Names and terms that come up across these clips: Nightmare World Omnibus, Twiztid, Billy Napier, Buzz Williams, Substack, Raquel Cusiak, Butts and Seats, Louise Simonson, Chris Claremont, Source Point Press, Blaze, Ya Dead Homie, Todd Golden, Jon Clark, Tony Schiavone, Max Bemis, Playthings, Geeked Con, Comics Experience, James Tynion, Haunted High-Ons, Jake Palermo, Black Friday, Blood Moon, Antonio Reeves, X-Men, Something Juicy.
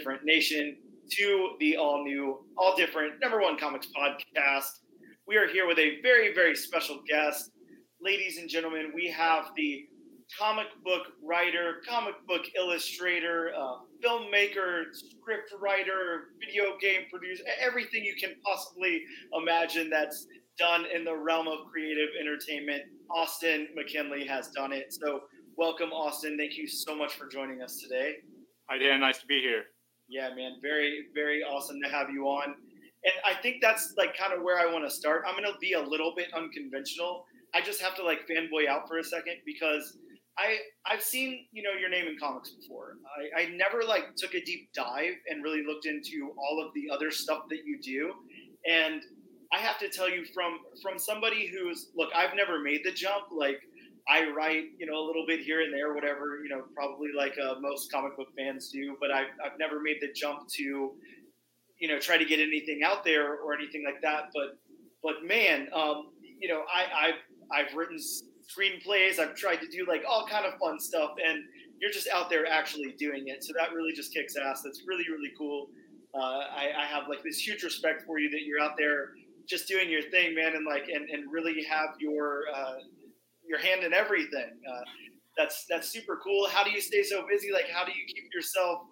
Different Nation to the all-new, all-different number one comics podcast. We are here with a very, very special guest. Ladies and gentlemen, we have the comic book writer, comic book illustrator, filmmaker, script writer, video game producer, everything you can possibly imagine that's done in the realm of creative entertainment. Austin McKinley has done it. So welcome, Austin. Thank you so much for joining us today. Hi, Dan. Nice to be here. Yeah, man. Very, very awesome to have you on. And I think that's like kind of where I want to start. I'm going to be a little bit unconventional. I just have to like fanboy out for a second because I've seen, you know, your name in comics before. I never like took a deep dive and really looked into all of the other stuff that you do. And I have to tell you from somebody who's, look, I've never made the jump. Like I write, you know, a little bit here and there, whatever, you know, probably like most comic book fans do, but I've never made the jump to, you know, try to get anything out there or anything like that. But man, you know, I've written screenplays. I've tried to do like all kind of fun stuff, and you're just out there actually doing it. So that really just kicks ass. That's really, really cool. I have like this huge respect for you that you're out there just doing your thing, man. And like, and really have your hand in everything. That's super cool. How do you stay so busy? Like, how do you keep yourself?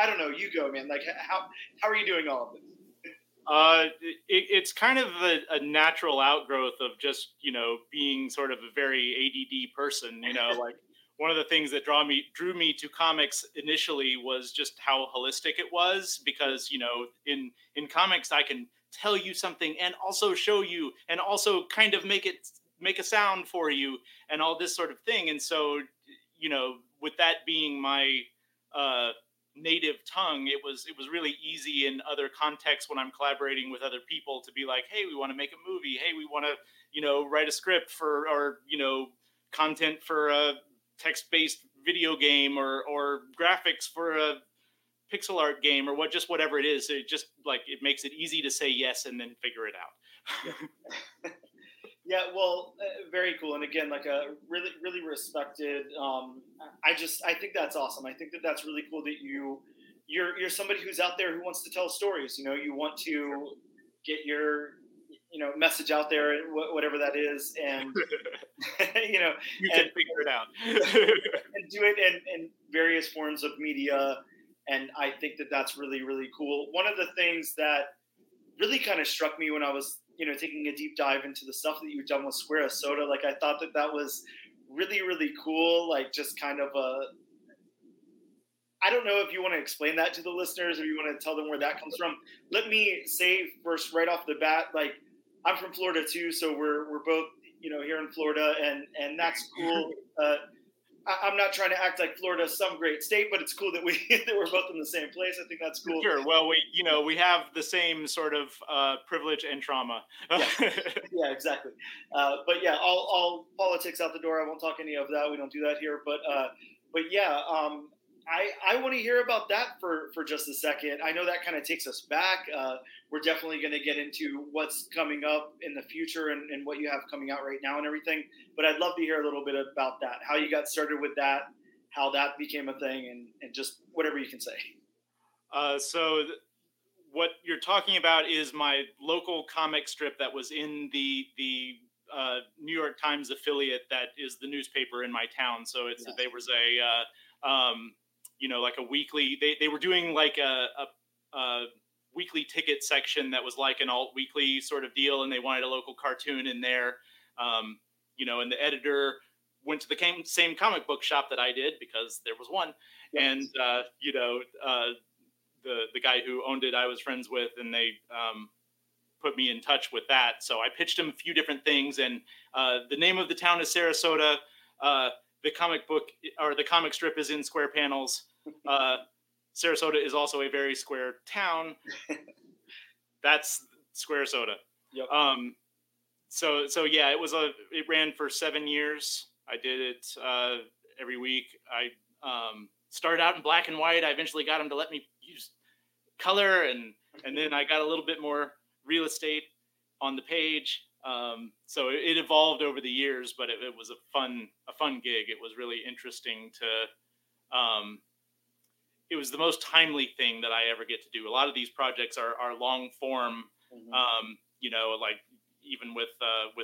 I don't know. You go, man. Like how are you doing all of this? It's kind of a natural outgrowth of just, you know, being sort of a very ADD person, you know, like one of the things that drew me to comics initially was just how holistic it was, because, you know, in comics, I can tell you something and also show you and also kind of make a sound for you and all this sort of thing. And so, you know, with that being my, native tongue, it was really easy in other contexts when I'm collaborating with other people to be like, hey, we want to make a movie. Hey, we want to, you know, write a script for, or, you know, content for a text-based video game or graphics for a pixel art game or what, just whatever it is. It just like, it makes it easy to say yes and then figure it out. Yeah, well, very cool. And again, like a really, really respected, I think that's awesome. I think that's really cool that you're somebody who's out there who wants to tell stories. You know, you want to get your, you know, message out there, whatever that is. And, you know, you can figure it out and do it in various forms of media. And I think that's really, really cool. One of the things that really kind of struck me when I was, you know, taking a deep dive into the stuff that you've done with Squareasota, like I thought that was really, really cool. Like just kind of I don't know if you want to explain that to the listeners or you want to tell them where that comes from. Let me say first, right off the bat, like I'm from Florida too. So we're both, you know, here in Florida and that's cool. I'm not trying to act like Florida is some great state, but it's cool that we're both in the same place. I think that's cool. Sure. Well, we have the same sort of privilege and trauma. Yeah, exactly. But yeah, all politics out the door. I won't talk any of that. We don't do that here. But yeah, I want to hear about that for just a second. I know that kind of takes us back. We're definitely going to get into what's coming up in the future and what you have coming out right now and everything. But I'd love to hear a little bit about that, how you got started with that, how that became a thing, and just whatever you can say. What you're talking about is my local comic strip that was in the New York Times affiliate that is the newspaper in my town. So it's There was a... you know, like a weekly, they were doing like a weekly ticket section that was like an alt weekly sort of deal. And they wanted a local cartoon in there. You know, and the editor went to the same comic book shop that I did because there was one. Yes. And, you know, the guy who owned it, I was friends with, and they, put me in touch with that. So I pitched him a few different things, and, the name of the town is Sarasota. The comic book or the comic strip is in square panels. Sarasota is also a very square town. That's Squareasota. Yep. So yeah, it ran for 7 years. I did it every week. I started out in black and white. I eventually got them to let me use color, and then I got a little bit more real estate on the page. So it evolved over the years, but it was a fun gig. It was really interesting to, it was the most timely thing that I ever get to do. A lot of these projects are long form, mm-hmm. You know, like even with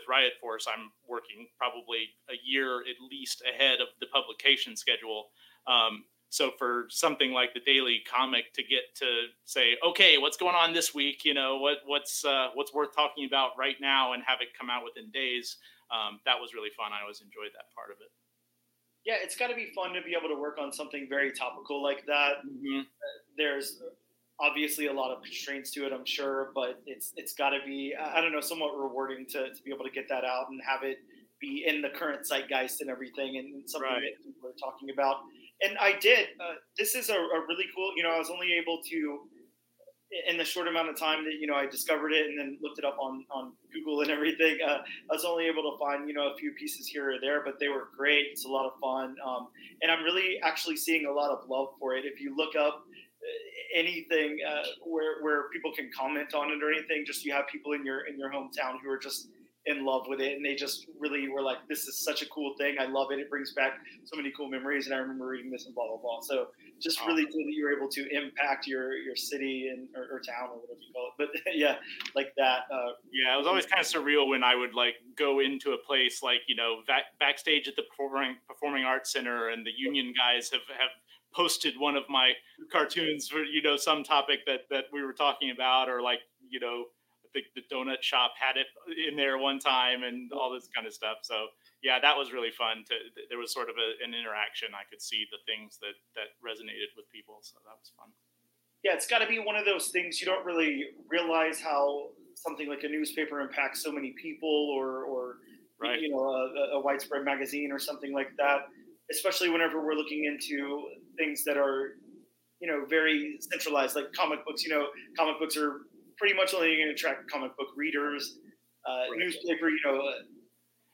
Riot Force, I'm working probably a year at least ahead of the publication schedule. So for something like the Daily Comic to get to say, okay, what's going on this week? You know, what's worth talking about right now, and have it come out within days. That was really fun. I always enjoyed that part of it. Yeah, it's got to be fun to be able to work on something very topical like that. Mm-hmm. There's obviously a lot of constraints to it, I'm sure, but it's got to be, I don't know, somewhat rewarding to be able to get that out and have it be in the current zeitgeist and everything, and something right. that people are talking about. And I did. This is a really cool, you know, I was only able to, in the short amount of time that, you know, I discovered it and then looked it up on Google and everything, I was only able to find, you know, a few pieces here or there, but they were great. It's a lot of fun. And I'm really actually seeing a lot of love for it. If you look up anything where people can comment on it or anything, just you have people in your hometown who are just in love with it. And they just really were like, this is such a cool thing. I love it. It brings back so many cool memories. And I remember reading this and blah, blah, blah. So just really cool that you were able to impact your city and or town or whatever you call it. But yeah, like that. Yeah, it was always kind of surreal when I would like go into a place like, you know, backstage at the Performing Arts Center, and the union guys have posted one of my cartoons for, you know, some topic that we were talking about, or like, you know, the donut shop had it in there one time and all this kind of stuff. So yeah, that was really fun. There was sort of an interaction. I could see the things that resonated with people. So that was fun. Yeah, it's got to be one of those things you don't really realize how something like a newspaper impacts so many people, or right. you know, a widespread magazine or something like that, especially whenever we're looking into things that are, you know, very centralized, like comic books. You know, comic books are pretty much only going to attract comic book readers, right. newspaper, you know,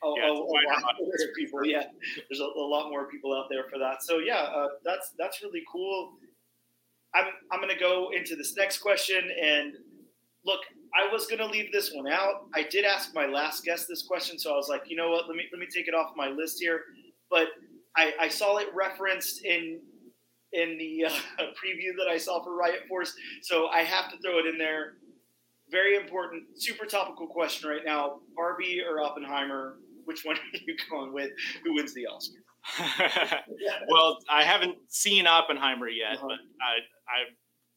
a lot more people. Yeah, there's a lot more people out there for that. So yeah, that's really cool. I'm going to go into this next question, and look, I was going to leave this one out. I did ask my last guest this question, so I was like, you know what, let me take it off my list here. But I saw it referenced in the preview that I saw for Riot Force, so I have to throw it in there. Very important, super topical question right now. Barbie or Oppenheimer, which one are you going with? Who wins the Oscar? Well, I haven't seen Oppenheimer yet, uh-huh. but I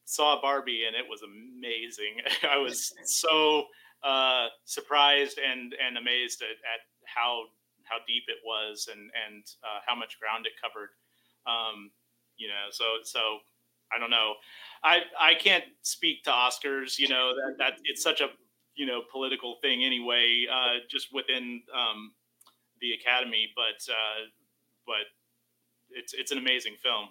saw Barbie, and it was amazing. I was so surprised and amazed at how deep it was and how much ground it covered. You know, so I don't know. I can't speak to Oscars, you know, that it's such a, you know, political thing anyway, just within the Academy, but it's an amazing film.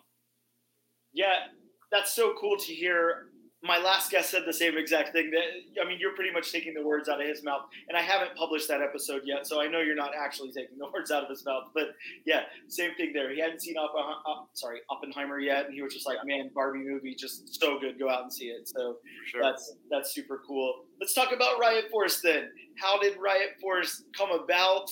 Yeah, that's so cool to hear. My last guest said the same exact thing. That, I mean, you're pretty much taking the words out of his mouth, and I haven't published that episode yet, so I know you're not actually taking the words out of his mouth. But yeah, same thing there. He hadn't seen Oppenheimer yet, and he was just like, "Man, Barbie movie, just so good. Go out and see it." So sure. That's super cool. Let's talk about Riot Force then. How did Riot Force come about?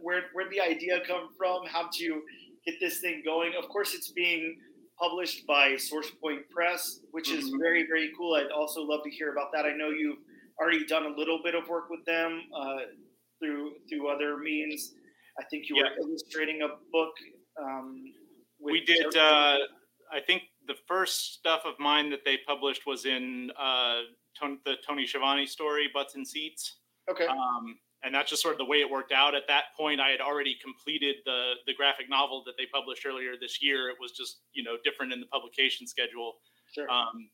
Where did the idea come from? How did you get this thing going? Of course, it's being published by Source Point Press, which is very, very cool. I'd also love to hear about that. I know you've already done a little bit of work with them through other means. I think you were illustrating a book. We did. I think the first stuff of mine that they published was in the Tony Schiavone story, Butts and Seats. Okay. And that's just sort of the way it worked out. At that point, I had already completed the graphic novel that they published earlier this year. It was just, you know, different in the publication schedule. Sure.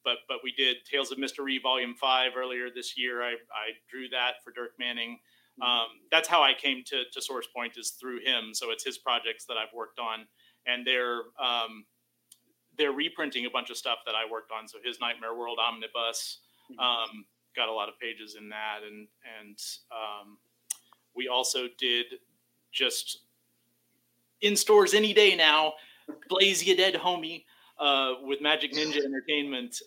But we did Tales of Mystery Volume 5 earlier this year. I drew that for Dirk Manning. That's how I came to Source Point, is through him. So it's his projects that I've worked on. And they're reprinting a bunch of stuff that I worked on. So his Nightmare World Omnibus got a lot of pages in that. And we also did, just in stores any day now, Blaze, Ya Dead Homie, with Magic Ninja Entertainment.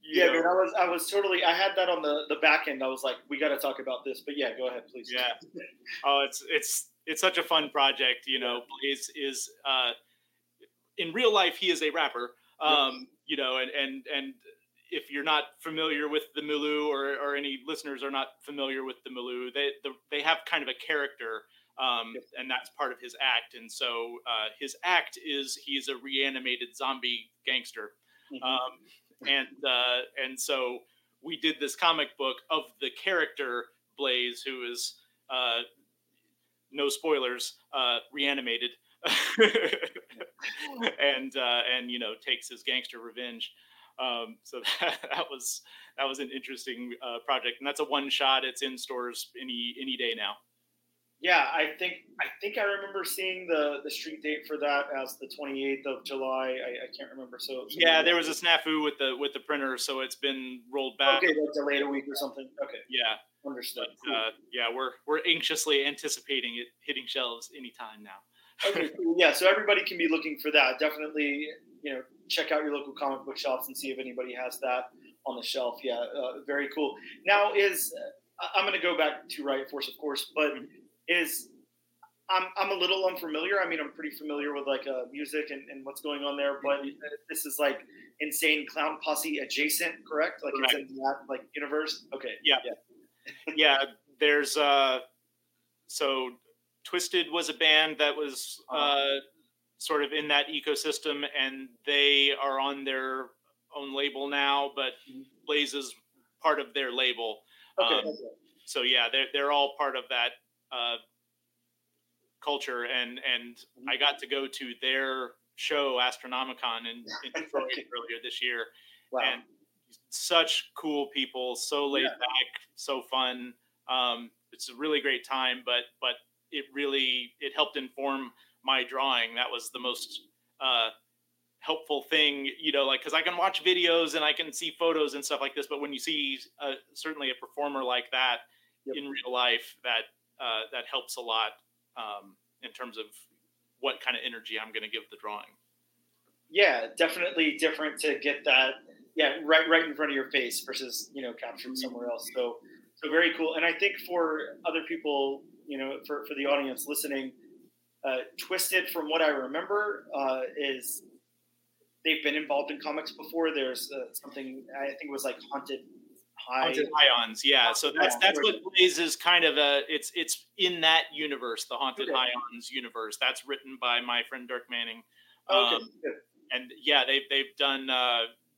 Yeah, man, I was totally, I had that on the back end. I was like, we got to talk about this, but yeah, go ahead, please. Yeah. Oh, it's such a fun project. You know, Blaze is, in real life, he is a rapper. You know, and if you're not familiar with the Mulu, or any listeners are not familiar with the Mulu, they have kind of a character, and that's part of his act. And so his act is he's a reanimated zombie gangster. And so we did this comic book of the character Blaze, who is, no spoilers, reanimated, and, you know, takes his gangster revenge. So that was an interesting project, and that's a one shot. It's in stores any day now. Yeah, I think I remember seeing the street date for that as the 28th of July. I can't remember. So yeah, there was a snafu with the printer, so it's been rolled back. Okay, like delayed a week or something. Okay. Yeah. Understood. Cool. Yeah, we're anxiously anticipating it hitting shelves anytime now. Okay, cool. Yeah, so everybody can be looking for that. Definitely, you know, check out your local comic book shops and see if anybody has that on the shelf. Yeah, very cool. Now I'm going to go back to Riot Force, of course, but I'm a little unfamiliar. I mean, I'm pretty familiar with like music and what's going on there, but this is like Insane Clown Posse adjacent, correct? Like correct. It's in that like universe. Okay. Yeah. Yeah. There's so Twiztid was a band that was sort of in that ecosystem, and they are on their own label now, but Blaze is part of their label. Okay, so yeah, they're all part of that culture, and I got to go to their show Astronomicon in Detroit earlier this year. Wow. And such cool people, so laid back, so fun. It's a really great time, but it helped inform my drawing. That was the most helpful thing, you know, like, because I can watch videos and I can see photos and stuff like this, but when you see certainly a performer like that in real life, that helps a lot in terms of what kind of energy I'm going to give the drawing. Yeah, definitely different to get that. Yeah, right in front of your face versus, you know, captured somewhere else. So very cool. And I think for other people, you know, for the audience listening, Twiztid, from what I remember, is they've been involved in comics before. There's something, I think it was like Haunted High-Ons. Yeah, so that's what Blaze is kind of it's in that universe, the Haunted High-Ons universe. That's written by my friend Dirk Manning. And yeah, they've done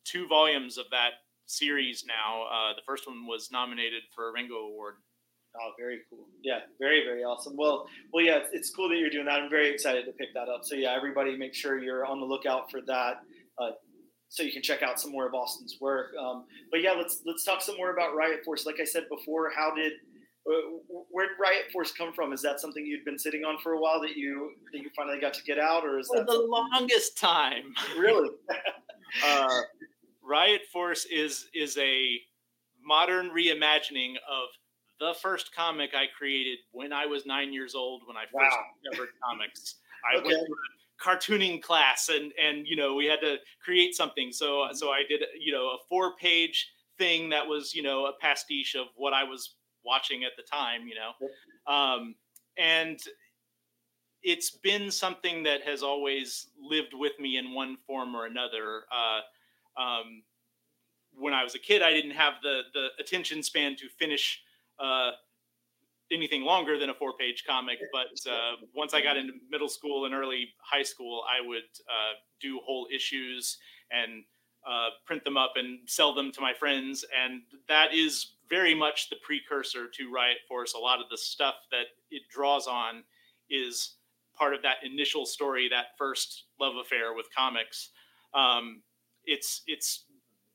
2 volumes of that series now. The first one was nominated for a Ringo Award. Oh, very cool. Yeah, very, very awesome. Well, yeah, it's cool that you're doing that. I'm very excited to pick that up. So, yeah, everybody make sure you're on the lookout for that so you can check out some more of Austin's work. But, yeah, let's talk some more about Riot Force. Like I said before, where did Riot Force come from? Is that something you'd been sitting on for a while that you finally got to get out? Or is that the longest time? Really? Riot Force is a modern reimagining of the first comic I created when I was 9 years old, when I first discovered comics. I went to a cartooning class, and you know, we had to create something. So I did, you know, a 4-page thing that was, you know, a pastiche of what I was watching at the time, you know. And it's been something that has always lived with me in one form or another. When I was a kid, I didn't have the attention span to finish anything longer than a 4-page comic. But once I got into middle school and early high school, I would do whole issues and print them up and sell them to my friends. And that is very much the precursor to Riot Force. A lot of the stuff that it draws on is part of that initial story, that first love affair with comics. It's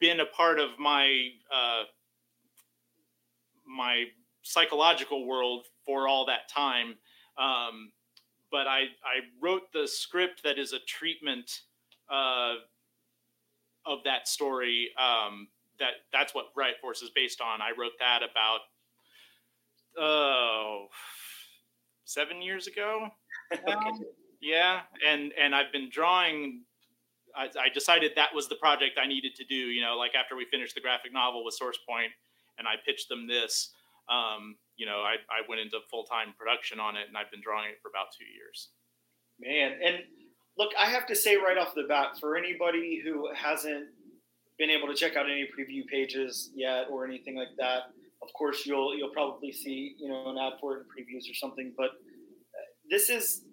been a part of my my psychological world for all that time. But I wrote the script that is a treatment of that story. That's what Riot Force is based on. I wrote that about 7 years ago. Yeah. And I've been drawing. I decided that was the project I needed to do, you know, like after we finished the graphic novel with Source Point, and I pitched them this, you know, I went into full-time production on it, and I've been drawing it for about 2 years. Man. And Look, I have to say right off the bat, for anybody who hasn't been able to check out any preview pages yet or anything like that, of course you'll probably see, you know, an ad for it in previews or something. But this is,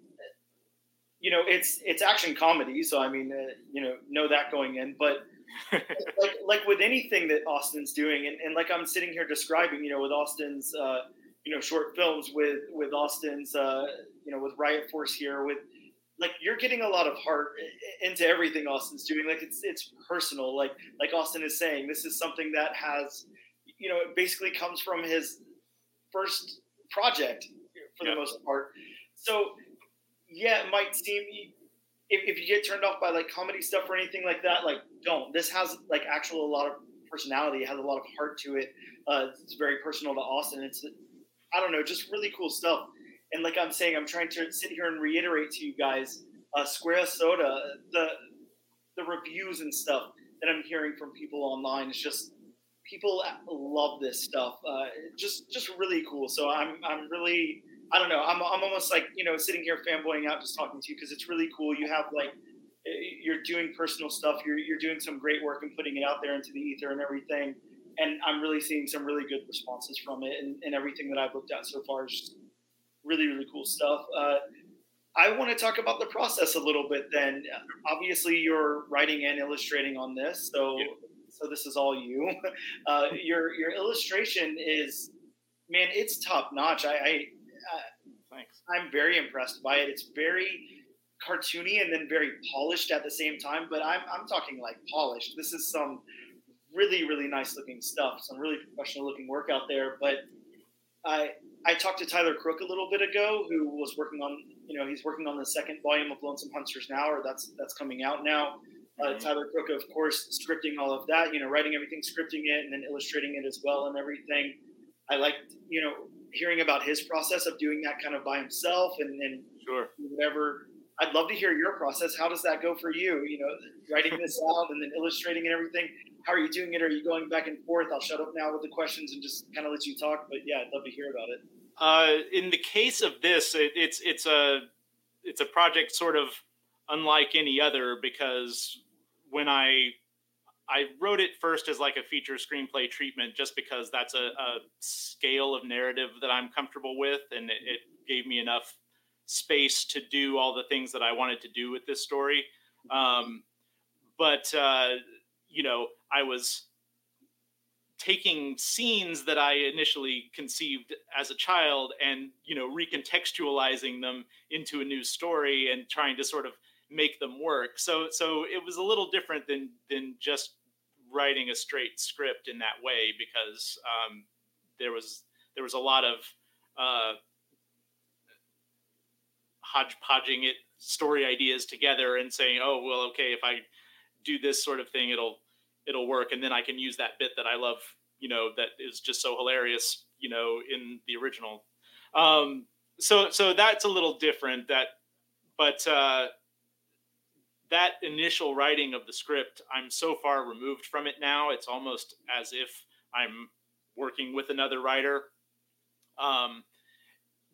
you know, it's action comedy, so I mean, you know that going in. But like with anything that Austin's doing, and like I'm sitting here describing, you know, with Austin's, you know, short films, with Austin's, you know, with Riot Force here, with like, you're getting a lot of heart into everything Austin's doing. Like it's personal. Like Austin is saying, this is something that has, you know, it basically comes from his first project for the most part. So yeah, it might seem, if you get turned off by like comedy stuff or anything like that, like don't. This has like actual a lot of personality. It has a lot of heart to it. It's very personal to Austin. It's, I don't know, just really cool stuff. And like I'm saying, I'm trying to sit here and reiterate to you guys, Squareasota, the reviews and stuff that I'm hearing from people online. It's just, people love this stuff. Just really cool. So I'm really, I don't know, I'm almost like, you know, sitting here fanboying out just talking to you, because it's really cool. You have like, you're doing personal stuff. You're doing some great work and putting it out there into the ether and everything. And I'm really seeing some really good responses from it, and everything that I've looked at so far is just really, really cool stuff. I want to talk about the process a little bit then. Obviously, you're writing and illustrating on this, so this is all you. Your illustration is, man, it's top notch. Thanks. I'm very impressed by it. It's very cartoony and then very polished at the same time, but I'm talking like polished. This is some really, really nice looking stuff, some really professional looking work out there. But I talked to Tyler Crook a little bit ago, who was working on, you know, he's working on the second volume of Lonesome Hunters now, or that's coming out now. Tyler Crook, of course, scripting all of that, you know, writing everything, scripting it, and then illustrating it as well and everything. I liked, you know, hearing about his process of doing that kind of by himself and sure. Whatever. I'd love to hear your process. How does that go for you? You know, writing this out and then illustrating and everything. How are you doing it? Are you going back and forth? I'll shut up now with the questions and just kind of let you talk. But yeah, I'd love to hear about it. In the case of this, it's a project sort of unlike any other, because when I wrote it first as like a feature screenplay treatment, just because that's a scale of narrative that I'm comfortable with, and it gave me enough space to do all the things that I wanted to do with this story. But you know, I was taking scenes that I initially conceived as a child and, you know, recontextualizing them into a new story and trying to sort of make them work. So it was a little different than just writing a straight script in that way, because there was a lot of hodgepodging it, story ideas together and saying, oh, well, okay, if I do this sort of thing, it'll work. And then I can use that bit that I love, you know, that is just so hilarious, you know, in the original. So that's a little different, but that initial writing of the script, I'm so far removed from it now. It's almost as if I'm working with another writer,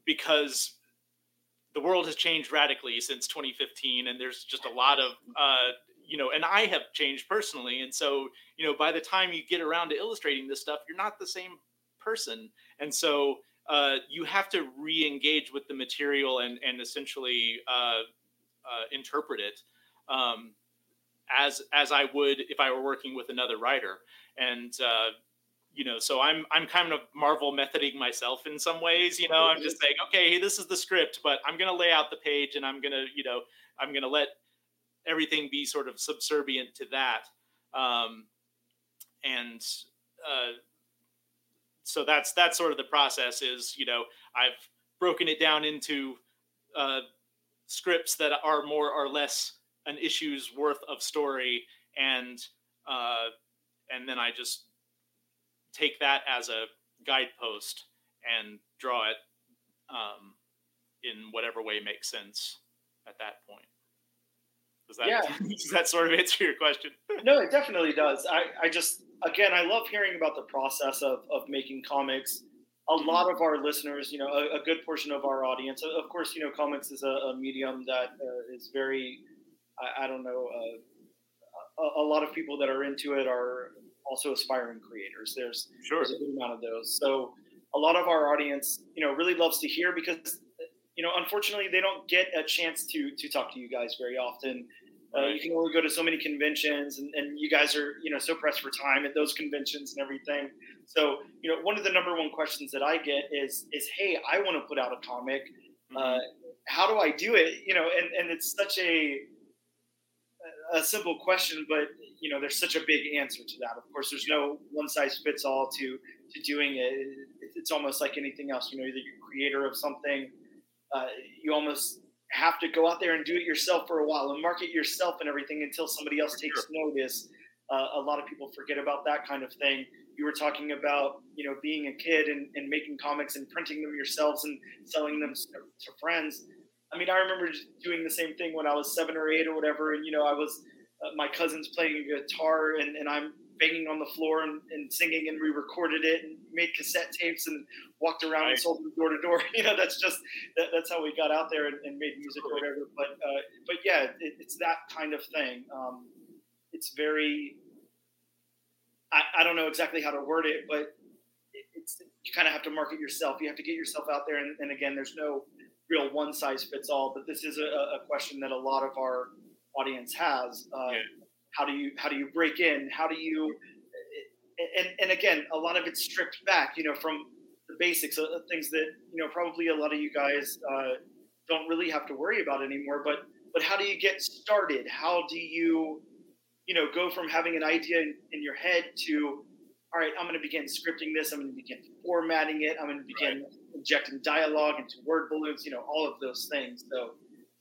because the world has changed radically since 2015, and there's just a lot of, you know, and I have changed personally. And so, you know, by the time you get around to illustrating this stuff, you're not the same person. And so you have to re-engage with the material and essentially interpret it as I would if I were working with another writer. And, you know, so I'm kind of Marvel methoding myself in some ways, you know, I'm just saying, okay, this is the script, but I'm going to lay out the page and I'm going to, you know, I'm going to let everything be sort of subservient to that. So that's sort of the process is, you know, I've broken it down into scripts that are more or less an issue's worth of story. And then I just take that as a guidepost and draw it in whatever way makes sense at that point. Does that sort of answer your question? No, it definitely does. I just, again, I love hearing about the process of making comics. A lot of our listeners, you know, a good portion of our audience, of course, you know, comics is a medium that is very I don't know. A lot of people that are into it are also aspiring creators. There's a good amount of those. So a lot of our audience, really loves to hear because, unfortunately they don't get a chance to talk to you guys very often. Right. You can only go to so many conventions and you guys are, so pressed for time at those conventions and everything. So, one of the number one questions that I get is, hey, I want to put out a comic. Mm-hmm. How do I do it? And it's such a simple question, but there's such a big answer to that. Of course, there's no one size fits all to doing it. It's almost like anything else. Either you're creator of something, you almost have to go out there and do it yourself for a while and market yourself and everything until somebody else takes notice. A lot of people forget about that kind of thing. You were talking about, being a kid and making comics and printing them yourselves and selling them to friends. I mean, I remember doing the same thing when I was 7 or 8 or whatever. And, I was my cousin's playing guitar and I'm banging on the floor and singing, and we recorded it and made cassette tapes and walked around and sold them door to door. That's how we got out there and made music or whatever. But yeah, it's that kind of thing. It's very, I don't know exactly how to word it, but it's you kind of have to market yourself. You have to get yourself out there. And again, there's no real one size fits all, but this is a question that a lot of our audience has. How do you break in? How do you, and again, a lot of it's stripped back, from the basics, things that, probably a lot of you guys don't really have to worry about anymore, but how do you get started? How do you, go from having an idea in your head to, all right, I'm going to begin scripting this. I'm going to begin formatting it. I'm going to begin injecting dialogue into word balloons, all of those things.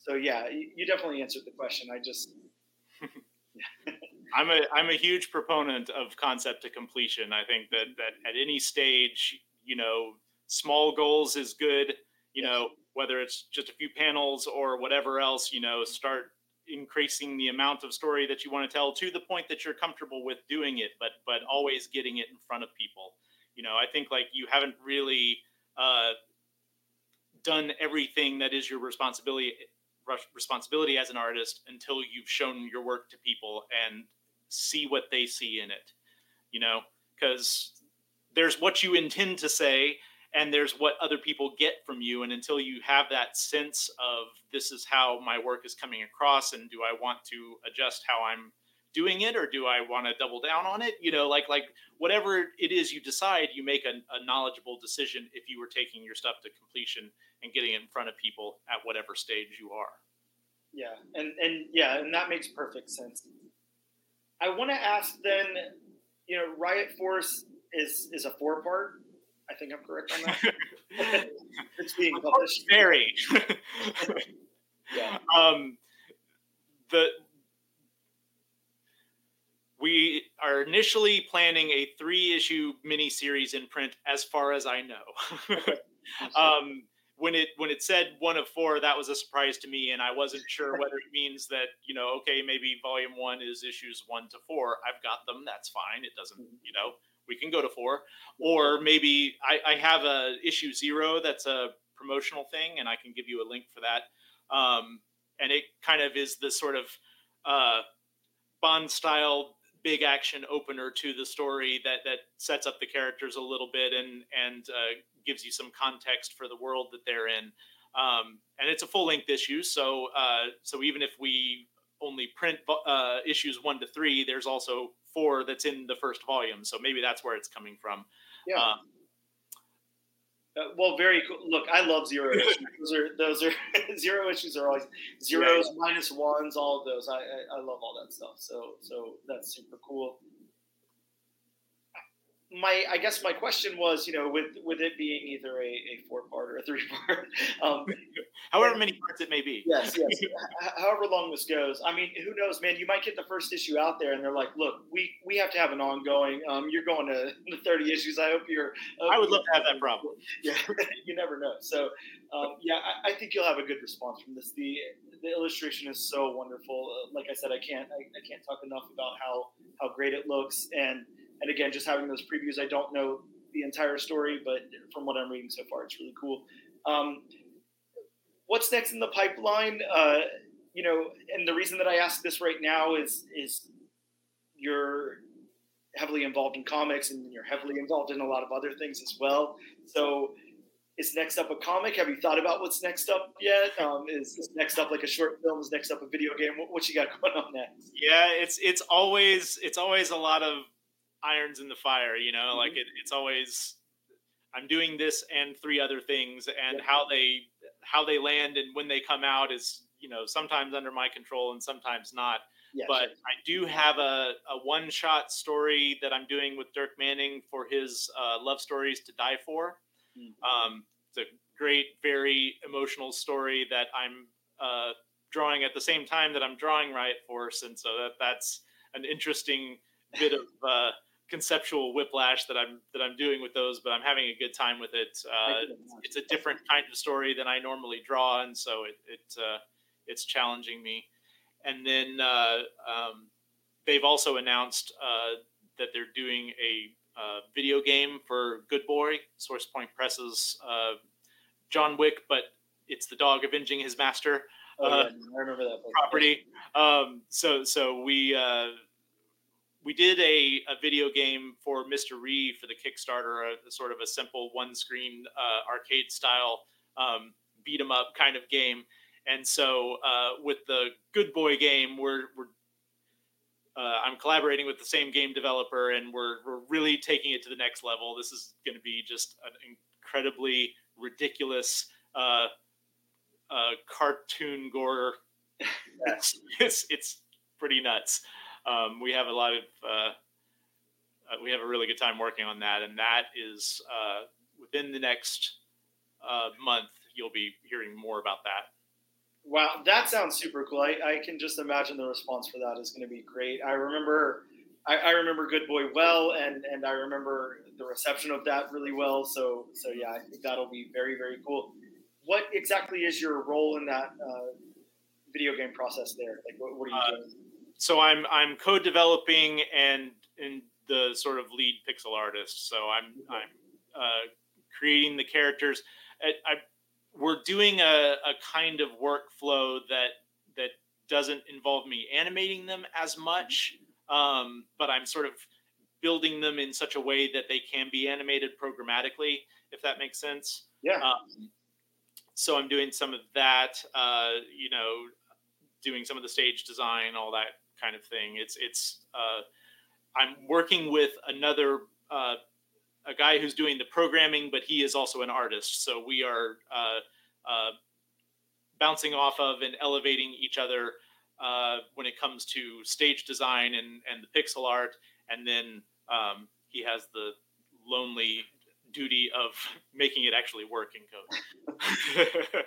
So yeah, you definitely answered the question. I just, I'm a huge proponent of concept to completion. I think that at any stage, small goals is good, whether it's just a few panels or whatever else, start increasing the amount of story that you want to tell to the point that you're comfortable with doing it, but always getting it in front of people. I think like you haven't really done everything that is your responsibility as an artist until you've shown your work to people and see what they see in it, because there's what you intend to say and there's what other people get from you. And until you have that sense of this is how my work is coming across and do I want to adjust how I'm doing it or do I want to double down on it? Like whatever it is you decide, you make a knowledgeable decision if you were taking your stuff to completion and getting it in front of people at whatever stage you are. Yeah. And that makes perfect sense. I want to ask then, Riot Force is a 4-part. I think I'm correct on that. It's being published. Very. Yeah. We are initially planning a 3-issue miniseries in print, as far as I know. When it said 1 of 4, that was a surprise to me, and I wasn't sure whether it means that maybe volume 1 is issues 1 to 4. I've got them. That's fine. It doesn't. We can go to 4, or maybe I have a issue 0 that's a promotional thing, and I can give you a link for that. And it kind of is the sort of Bond style. Big action opener to the story that sets up the characters a little bit and gives you some context for the world that they're in. And it's a full length issue. So even if we only print issues 1 to 3, there's also 4 that's in the first volume. So maybe that's where it's coming from. Yeah. Well, very cool. Look, I love 0 issues. Those are 0 issues are always zeros, -1s, all of those. I love all that stuff. So that's super cool. I guess my question was, with it being either a 4-part or a 3-part, however many parts it may be. Yes. However long this goes. I mean, who knows, man? You might get the first issue out there, and they're like, "Look, we have to have an ongoing. You're going to 30 issues. I hope you're. I would love to have that problem. Yeah, you never know. So, I think you'll have a good response from this. The illustration is so wonderful. Like I said, I can't talk enough about how great it looks. And again, just having those previews, I don't know the entire story, but from what I'm reading so far, it's really cool. What's next in the pipeline? you know, and the reason that I ask this right now is you're heavily involved in comics and you're heavily involved in a lot of other things as well. So is next up a comic? Have you thought about what's next up yet? Is next up like a short film? Is next up a video game? What you got going on next? Yeah, it's always a lot of irons in the fire, you know, mm-hmm. like it's always, I'm doing this and three other things, and yep. how they land and when they come out is, you know, sometimes under my control and sometimes not. Yeah, but sure. I do have a one-shot story that I'm doing with Dirk Manning for his Love Stories to Die For. Mm-hmm. It's a great, very emotional story that I'm drawing at the same time that I'm drawing Riot Force. And so that's an interesting bit of conceptual whiplash that I'm doing with those, but I'm having a good time with it. It's a different kind of story than I normally draw. And so it's challenging me. And then they've also announced that they're doing a video game for Good Boy, Source Point Press's John Wick, but it's the dog avenging his master. I remember that property. So we did a video game for Mr. Ree for the Kickstarter, a sort of a simple one-screen arcade style beat 'em up kind of game. And so with the Good Boy game, I'm collaborating with the same game developer, and we're really taking it to the next level. This is going to be just an incredibly ridiculous cartoon gore. It's pretty nuts. We have a really good time working on that, and that is within the next month. You'll be hearing more about that. Wow, that sounds super cool. I can just imagine the response for that is going to be great. I remember Good Boy well, and I remember the reception of that really well. So yeah, I think that'll be very, very cool. What exactly is your role in that video game process there? Like, what are you doing? So I'm co-developing and the sort of lead pixel artist. So I'm creating the characters. We're doing a kind of workflow that doesn't involve me animating them as much, but I'm sort of building them in such a way that they can be animated programmatically, if that makes sense. Yeah. So I'm doing some of that, doing some of the stage design, all that kind of thing. I'm working with another a guy who's doing the programming, but he is also an artist. So we are bouncing off of and elevating each other when it comes to stage design and the pixel art. And then he has the lonely duty of making it actually work in code.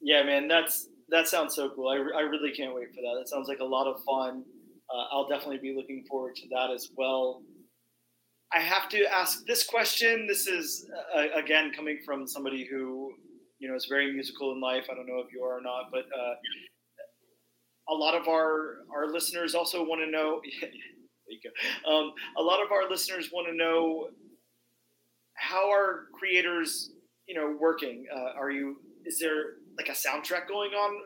Yeah, man, that sounds so cool. I really can't wait for that. That sounds like a lot of fun. I'll definitely be looking forward to that as well. I have to ask this question. This is, again, coming from somebody who, you know, is very musical in life. I don't know if you are or not, but a lot of our listeners also want to know, there you go. A lot of our listeners want to know how are creators, you know, working? Is there like a soundtrack going on?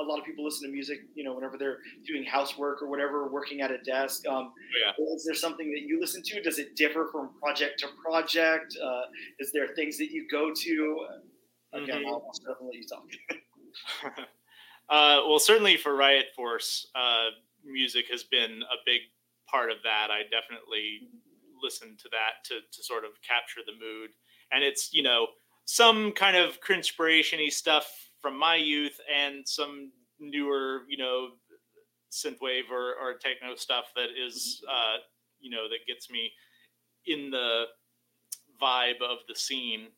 A lot of people listen to music, you know, whenever they're doing housework or whatever, working at a desk. Yeah. Is there something that you listen to? Does it differ from project to project? Is there things that you go to? Again, mm-hmm. I'll definitely let you talk. Well, certainly for Riot Force, music has been a big part of that. I definitely listen to that to sort of capture the mood. And it's, you know, some kind of crinspiration-y stuff from my youth and some newer, you know, synthwave or techno stuff that is, you know, that gets me in the vibe of the scene.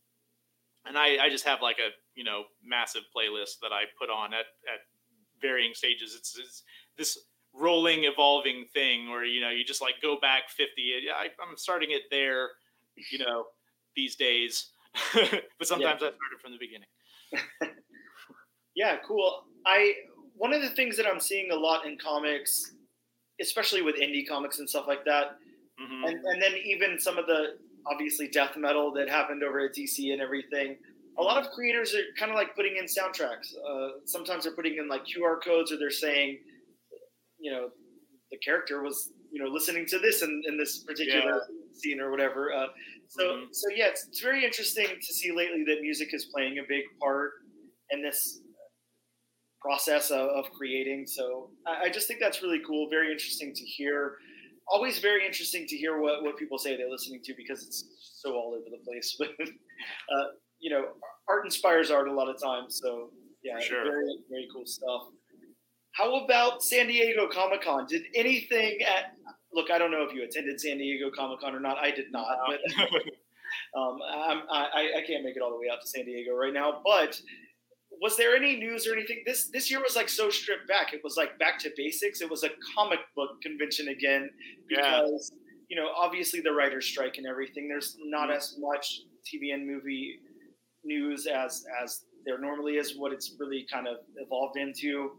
And I just have like a, you know, massive playlist that I put on at varying stages. It's this rolling, evolving thing where, you know, you just like go back 50. I'm starting it there, you know, these days. But sometimes I started from the beginning. Yeah, cool. One of the things that I'm seeing a lot in comics, especially with indie comics and stuff like that, mm-hmm. and then even some of the obviously death metal that happened over at DC and everything, a lot of creators are kind of like putting in soundtracks. Sometimes they're putting in like QR codes, or they're saying, you know, the character was, you know, listening to this in this particular scene or whatever. So yeah, it's very interesting to see lately that music is playing a big part in this process of creating. So I just think that's really cool. Very interesting to hear. Always very interesting to hear what people say they're listening to, because it's so all over the place. But, you know, art inspires art a lot of times. So, yeah, sure. Very, very cool stuff. How about San Diego Comic-Con? Did anything at – look, I don't know if you attended San Diego Comic-Con or not. I did not. But I can't make it all the way out to San Diego right now. But was there any news or anything? This year was like so stripped back. It was like back to basics. It was a comic book convention again because, you know, obviously the writer's strike and everything. There's not as much TV and movie news as there normally is, what it's really kind of evolved into.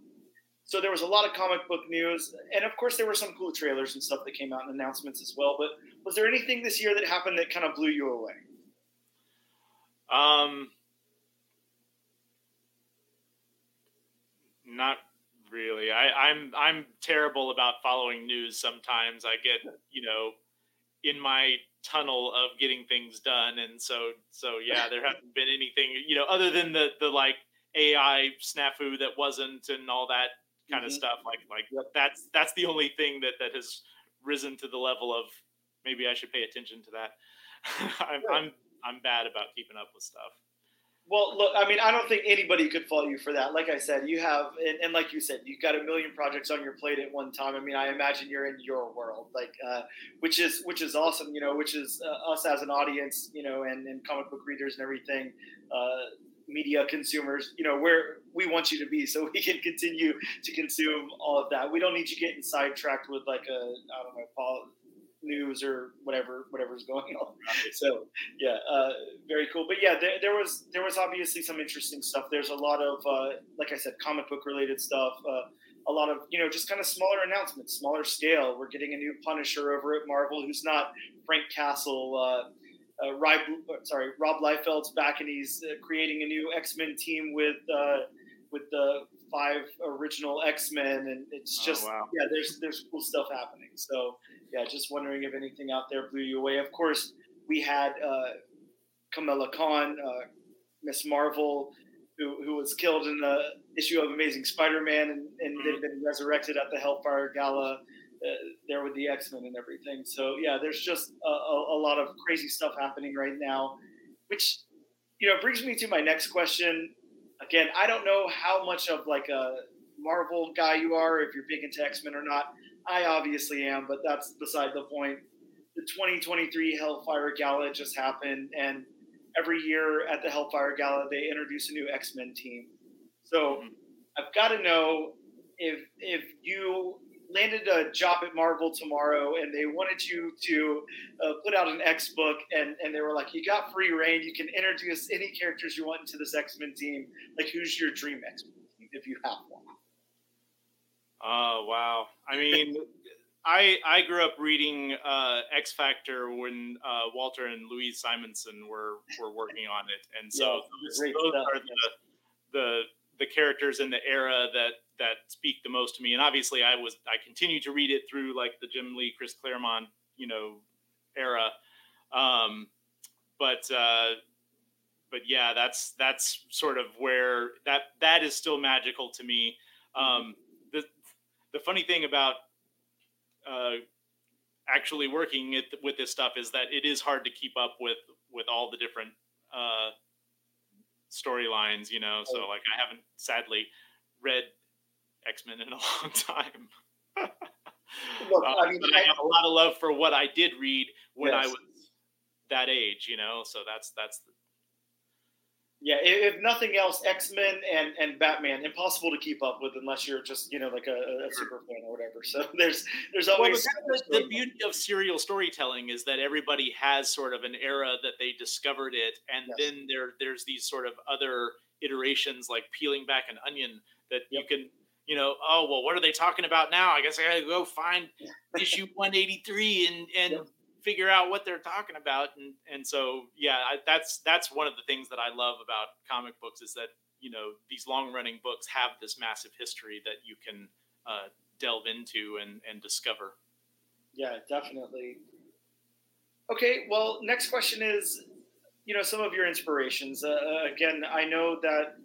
So there was a lot of comic book news. And, of course, there were some cool trailers and stuff that came out and announcements as well. But was there anything this year that happened that kind of blew you away? Not really. I'm terrible about following news sometimes. I get, you know, in my tunnel of getting things done. And so yeah, there hasn't been anything, you know, other than the like AI snafu that wasn't and all that kind of stuff. Like that's the only thing that has risen to the level of maybe I should pay attention to that. I'm bad about keeping up with stuff. Well, look, I mean, I don't think anybody could fault you for that. Like I said, you have, and like you said, you've got a million projects on your plate at one time. I mean, I imagine you're in your world, like, which is awesome, you know, which is us as an audience, you know, and comic book readers and everything, media consumers, you know, where we want you to be so we can continue to consume all of that. We don't need you getting sidetracked with like a, I don't know, news or whatever's going on. So yeah, very cool. But yeah, there was obviously some interesting stuff. There's a lot of, like I said, comic book related stuff. A lot of, you know, just kind of smaller announcements, smaller scale. We're getting a new Punisher over at Marvel, who's not Frank Castle. Rob Liefeld's back, and he's creating a new X-Men team with the 5 original X-Men, and it's just yeah, there's cool stuff happening. So yeah, just wondering if anything out there blew you away. Of course, we had Kamala Khan, Miss Marvel, who was killed in the issue of Amazing Spider-Man, and they've been resurrected at the Hellfire Gala. There with the X-Men and everything. So yeah, there's just a lot of crazy stuff happening right now, which, you know, brings me to my next question. Again, I don't know how much of like a Marvel guy you are, if you're big into X-Men or not. I obviously am, but that's beside the point. The 2023 Hellfire Gala just happened, and every year at the Hellfire Gala, they introduce a new X-Men team. So I've got to know if you landed a job at Marvel tomorrow and they wanted you to put out an X book, and they were like, you got free reign. You can introduce any characters you want into this X-Men team. Like, who's your dream X-Men team if you have one? Oh, wow. I mean, I grew up reading X-Factor when Walter and Louise Simonson were working on it. And so those are the characters in the era that speak the most to me. And obviously I continue to read it through like the Jim Lee, Chris Claremont, you know, era. But yeah, that's sort of where that is still magical to me. The funny thing about actually working with this stuff is that it is hard to keep up with all the different storylines, you know? So like, I haven't sadly read X-Men in a long time. Look, I mean, I have a lot of love for what I did read when I was that age, you know. So that's yeah. If nothing else, X-Men and Batman, impossible to keep up with unless you're just, you know, like a super fan or whatever. So there's always the beauty of serial storytelling is that everybody has sort of an era that they discovered it, and then there's these sort of other iterations, like peeling back an onion, that you can, you know, oh, well, what are they talking about now? I guess I got to go find issue 183 and figure out what they're talking about. And so, yeah, that's one of the things that I love about comic books is that, you know, these long running books have this massive history that you can delve into and discover. Yeah, definitely. Okay. Well, next question is, you know, some of your inspirations. Again, I know that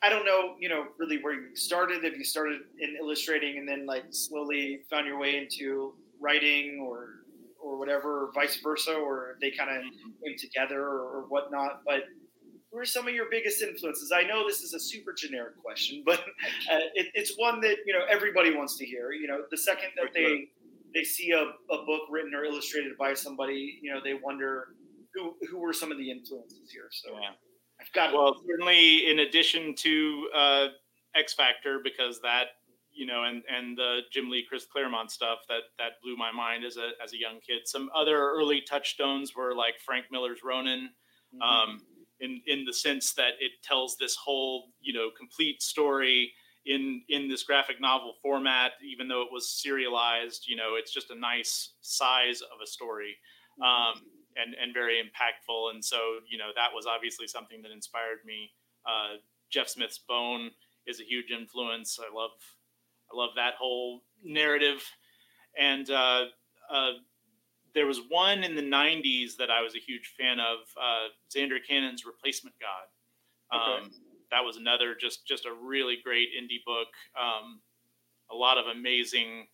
I don't know, you know, really where you started, if you started in illustrating and then like slowly found your way into writing or whatever, vice versa, or they kind of came together or whatnot. But who are some of your biggest influences? I know this is a super generic question, but it's one that, you know, everybody wants to hear. You know, the second that they see a book written or illustrated by somebody, you know, they wonder who were some of the influences here. So yeah. I've got certainly in addition to X Factor, because that, you know, and the Jim Lee, Chris Claremont stuff that blew my mind as a young kid. Some other early touchstones were like Frank Miller's Ronin, in the sense that it tells this whole, you know, complete story in this graphic novel format, even though it was serialized. You know, it's just a nice size of a story. And very impactful. And so, you know, that was obviously something that inspired me. Jeff Smith's Bone is a huge influence. I love that whole narrative. And there was one in the 90s that I was a huge fan of, Xander Cannon's Replacement God. Okay. That was another just a really great indie book. A lot of amazing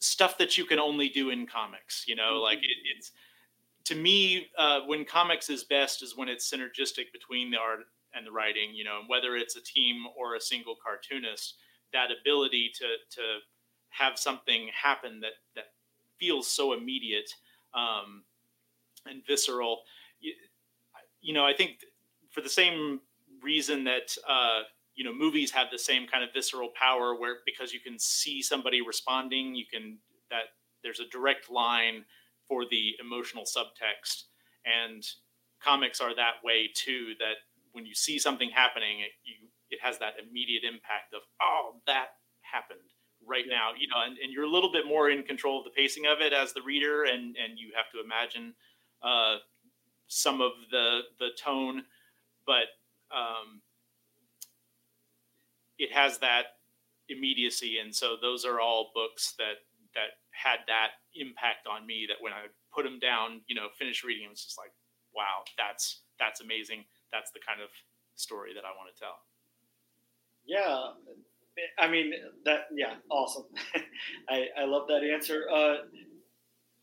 stuff that you can only do in comics, you know, like it's, to me, when comics is best is when it's synergistic between the art and the writing, you know, whether it's a team or a single cartoonist, that ability to have something happen that feels so immediate and visceral. You know, I think for the same reason that, you know, movies have the same kind of visceral power where, because you can see somebody responding, that there's a direct line for the emotional subtext, and comics are that way too, that when you see something happening, it has that immediate impact of, oh, that happened right now, you know, and you're a little bit more in control of the pacing of it as the reader. And you have to imagine, some of the tone, but, it has that immediacy. And so those are all books that had that impact on me, that when I put them down, you know, finish reading, it was just like, wow, that's amazing. That's the kind of story that I want to tell. Yeah. I mean awesome. I love that answer.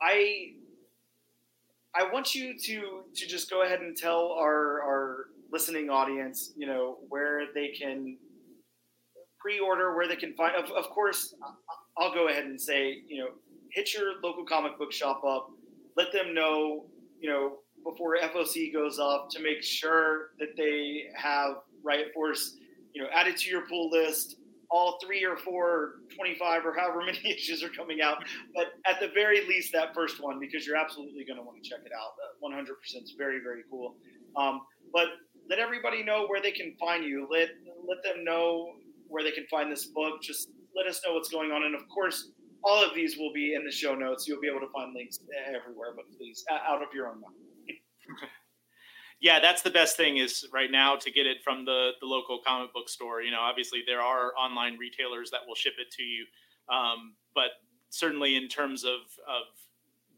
I want you to just go ahead and tell our listening audience, you know, where they can pre-order, where they can find, of course, I'll go ahead and say, you know, hit your local comic book shop up, let them know, you know, before FOC goes off to make sure that they have Riot Force, you know, added to your pull list, all 3 or 4, or 25 or however many issues are coming out. But at the very least, that first one, because you're absolutely going to want to check it out. 100% is very, very cool. But let everybody know where they can find you. Let them know where they can find this book. Just let us know what's going on. And of course, all of these will be in the show notes. You'll be able to find links everywhere, but please, out of your own mind. Yeah, that's the best thing is right now to get it from the local comic book store. You know, obviously there are online retailers that will ship it to you. But certainly in terms of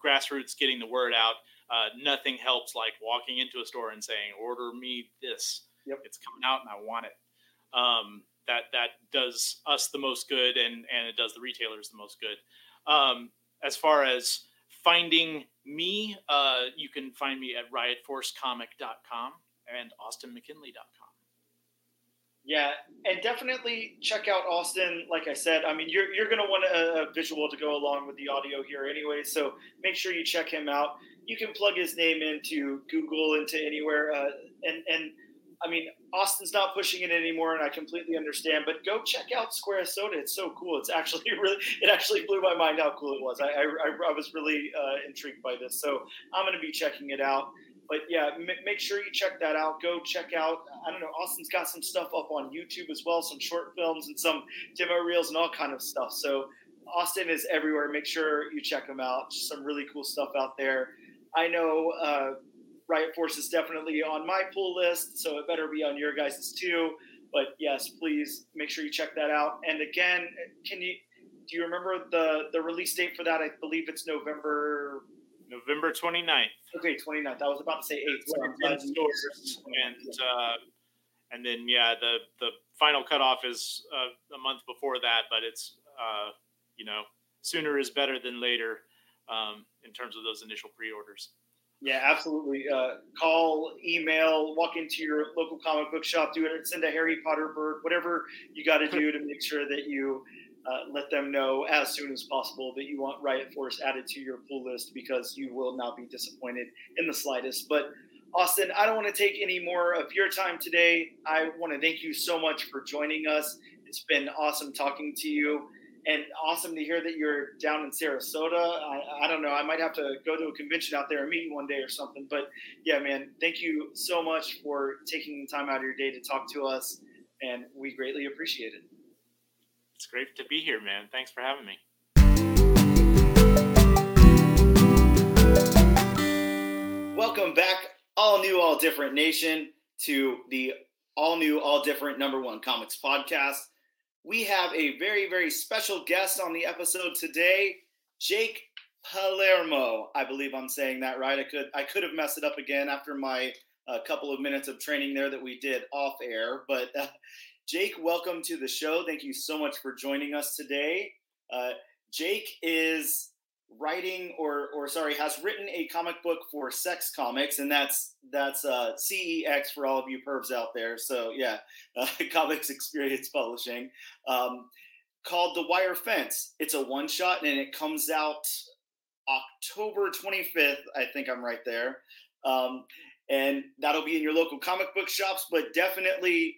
grassroots getting the word out, nothing helps like walking into a store and saying, order me this. Yep. It's coming out and I want it. That does us the most good, and it does the retailers the most good. As far as finding me, you can find me at riotforcecomic.com and austinmckinley.com. Yeah, and definitely check out Austin. Like I said, I mean, you're going to want a visual to go along with the audio here anyway, so make sure you check him out. You can plug his name into Google, into anywhere, and I mean, Austin's not pushing it anymore, and I completely understand. But go check out Squareasota; it's so cool. It's actually it blew my mind how cool it was. I was really intrigued by this, so I'm going to be checking it out. But yeah, make sure you check that out. Go check out. I don't know. Austin's got some stuff up on YouTube as well, some short films and some demo reels and all kind of stuff. So Austin is everywhere. Make sure you check him out. Just some really cool stuff out there. I know Riot Force is definitely on my pull list, so it better be on your guys' too. But yes, please make sure you check that out. And again, do you remember the release date for that? I believe it's November 29th. Okay, 29th. I was about to say 8th. And then, the final cutoff is a month before that, but it's, sooner is better than later in terms of those initial pre-orders. Yeah, absolutely. Call, email, walk into your local comic book shop, do it, send a Harry Potter bird, whatever you got to do to make sure that you let them know as soon as possible that you want Riot Force added to your pull list, because you will not be disappointed in the slightest. But Austin, I don't want to take any more of your time today. I want to thank you so much for joining us. It's been awesome talking to you. And awesome to hear that you're down in Sarasota. I don't know. I might have to go to a convention out there and meet you one day or something. But, yeah, man, thank you so much for taking the time out of your day to talk to us. And we greatly appreciate it. It's great to be here, man. Thanks for having me. Welcome back, all new, all different nation, to the all new, all different number one comics podcast. We have a very, very special guest on the episode today, Jake Palermo. I believe I'm saying that right. I could have messed it up again after my couple of minutes of training there that we did off air. But Jake, welcome to the show. Thank you so much for joining us today. Jake is has written a comic book for Sex Comics, and that's CEX for all of you pervs out there. So yeah, Comics Experience Publishing, called The Wire Fence. It's a one shot, and it comes out October 25th. I think I'm right there. And that'll be in your local comic book shops, but definitely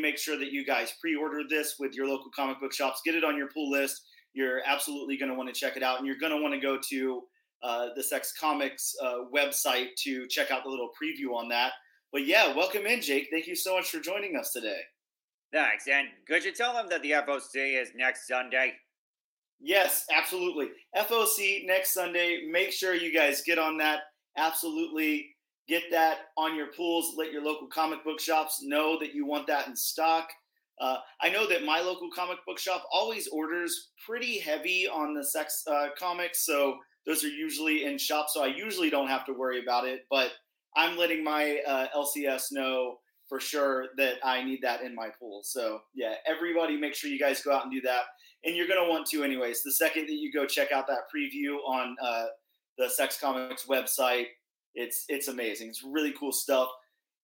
make sure that you guys pre-order this with your local comic book shops. Get it on your pull list. You're absolutely going to want to check it out, and you're going to want to go to the Sex Comics website to check out the little preview on that. But yeah, welcome in, Jake. Thank you so much for joining us today. Thanks, and could you tell them that the FOC is next Sunday? Yes, absolutely. FOC next Sunday. Make sure you guys get on that. Absolutely. Get that on your pools. Let your local comic book shops know that you want that in stock. I know that my local comic book shop always orders pretty heavy on the Sex comics, so those are usually in shops, so I usually don't have to worry about it, but I'm letting my LCS know for sure that I need that in my pool. So, yeah, everybody make sure you guys go out and do that, and you're going to want to anyways. The second that you go check out that preview on the Sex Comics website, it's amazing. It's really cool stuff.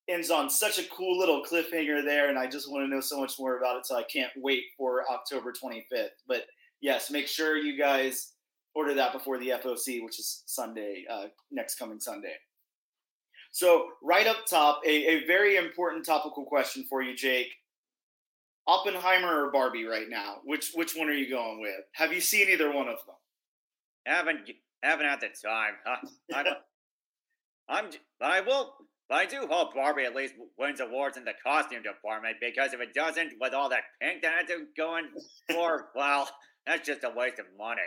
Ends on such a cool little cliffhanger there, and I just want to know so much more about it, so I can't wait for October 25th. But, yes, make sure you guys order that before the FOC, which is Sunday, next coming Sunday. So, right up top, a very important topical question for you, Jake. Oppenheimer or Barbie right now? Which one are you going with? Have you seen either one of them? Haven't had the time. But I do hope Barbie at least wins awards in the costume department, because if it doesn't, with all that pink that I had to go in for, well, that's just a waste of money.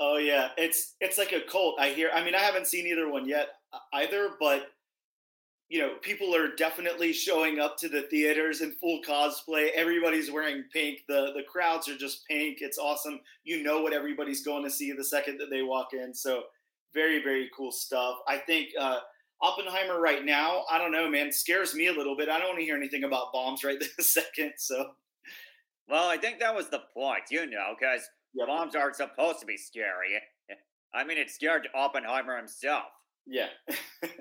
Oh, yeah. It's like a cult, I hear. I mean, I haven't seen either one yet either, but, people are definitely showing up to the theaters in full cosplay. Everybody's wearing pink. The crowds are just pink. It's awesome. You know what everybody's going to see the second that they walk in. So very, very cool stuff. I think Oppenheimer right now, I don't know, man, scares me a little bit. I don't want to hear anything about bombs right this second, so. Well, I think that was the point, because bombs aren't supposed to be scary. I mean, it scared Oppenheimer himself. Yeah,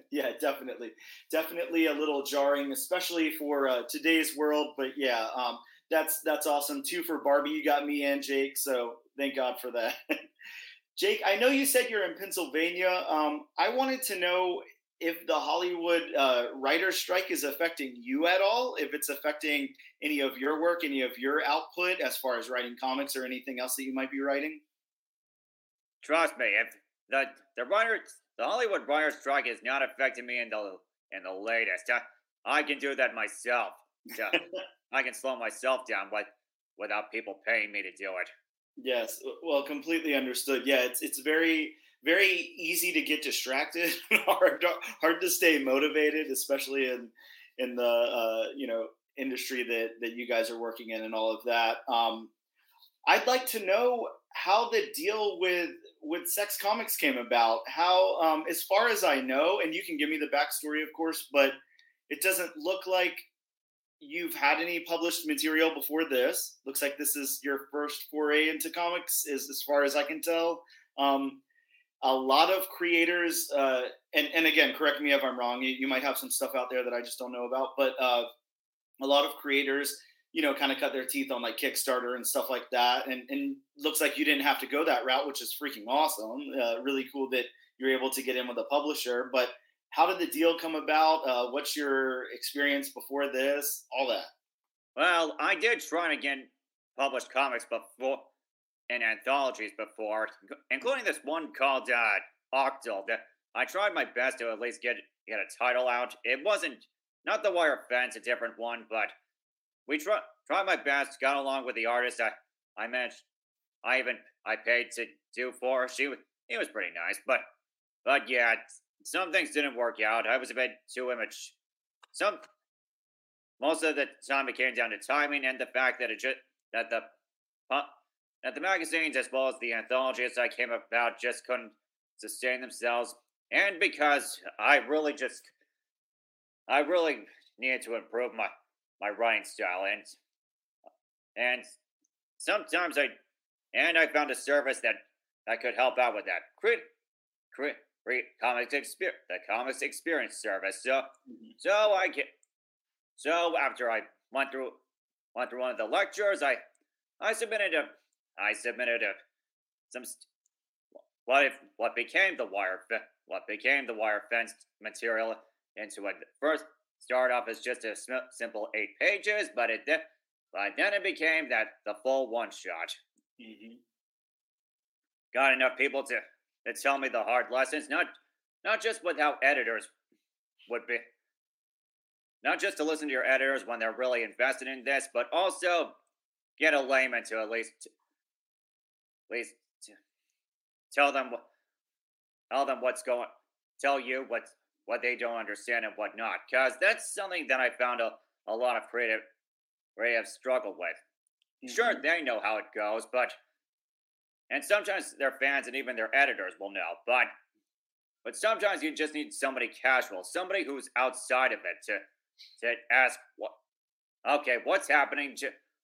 yeah, definitely. Definitely a little jarring, especially for today's world, but yeah, that's awesome. Two for Barbie, you got me and Jake, so thank God for that. Jake, I know you said you're in Pennsylvania. I wanted to know if the Hollywood writer strike is affecting you at all, if it's affecting any of your work, any of your output as far as writing comics or anything else that you might be writing? Trust me, if the Hollywood writer strike is not affecting me in the latest. I can do that myself. I can slow myself down without people paying me to do it. Yes, well, completely understood. Yeah, it's very, very easy to get distracted, hard to stay motivated, especially in the industry that you guys are working in and all of that. I'd like to know how the deal with Sex Comics came about. How, as far as I know, and you can give me the backstory, of course, but it doesn't look like you've had any published material before this. Looks like this is your first foray into comics, as far as I can tell. A lot of creators, and again, correct me if I'm wrong, you might have some stuff out there that I just don't know about, but a lot of creators, kind of cut their teeth on like Kickstarter and stuff like that. And looks like you didn't have to go that route, which is freaking awesome. Really cool that you're able to get in with a publisher, but how did the deal come about? What's your experience before this? All that. Well, I did try and again publish comics before and anthologies before, including this one called Octal. That I tried my best to at least get a title out. It wasn't not The Wire Fence, a different one, but we tried my best. Got along with the artist I managed. I paid to do for her. He was pretty nice, but yeah. Some things didn't work out. I was a bit too image. Most of the time it came down to timing and the fact that the magazines as well as the anthologies I came about just couldn't sustain themselves, and because I really needed to improve my writing style, and sometimes I found a service that could help out with that. The Comics Experience service. So after I went through one of the lectures, I submitted some what became The Wire Fence material into what first started off as just a simple 8 pages, but then it became the full one shot. Mm-hmm. Got enough people to tell me the hard lessons, not just with how editors would be, not just to listen to your editors when they're really invested in this, but also get a layman to at least tell them what's going, tell you what they don't understand and whatnot, because that's something that I found a lot of creative struggle with. Mm-hmm. Sure, they know how it goes, but. And sometimes their fans and even their editors will know, but sometimes you just need somebody casual, somebody who's outside of it to ask, what's happening?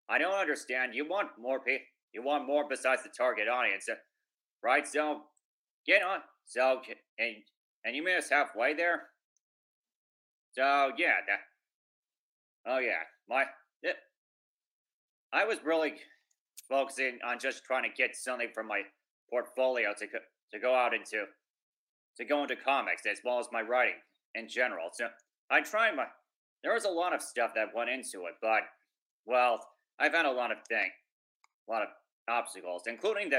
I don't understand. You want more besides the target audience, right? So get on. So and you meet us halfway there. So yeah, I was really focusing on just trying to get something from my portfolio to go out into, to go into comics as well as my writing in general. So I tried there was a lot of stuff that went into it, but, well, I found a lot of obstacles, including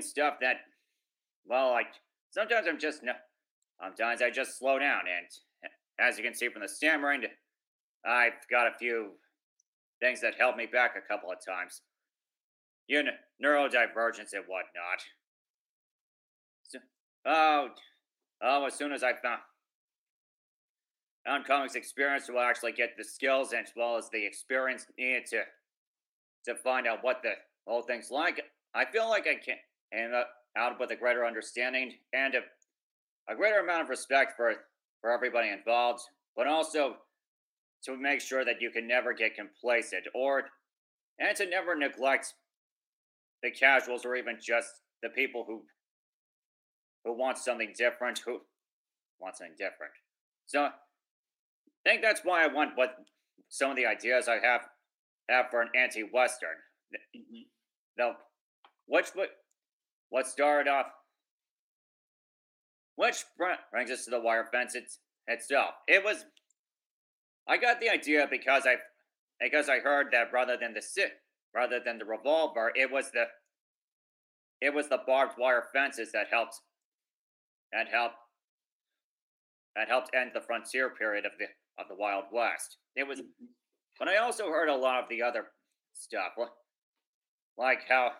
stuff that, well, like, sometimes I just slow down, and as you can see from the stammering, I've got a few things that held me back a couple of times. Neurodivergence and whatnot. So, as soon as I found Comics Experience, will actually get the skills as well as the experience needed to find out what the whole thing's like, I feel like I can end up out with a greater understanding and a greater amount of respect for everybody involved, but also to make sure that you can never get complacent, and to never neglect the casuals or even just the people who want something different, So I think that's why I went with some of the ideas I have for an anti-Western. Mm-hmm. What started off, which brings us to The Wire Fence itself. I got the idea because I heard that rather than the revolver, it was the barbed wire fences that helped end the frontier period of the Wild West. But I also heard a lot of the other stuff, like how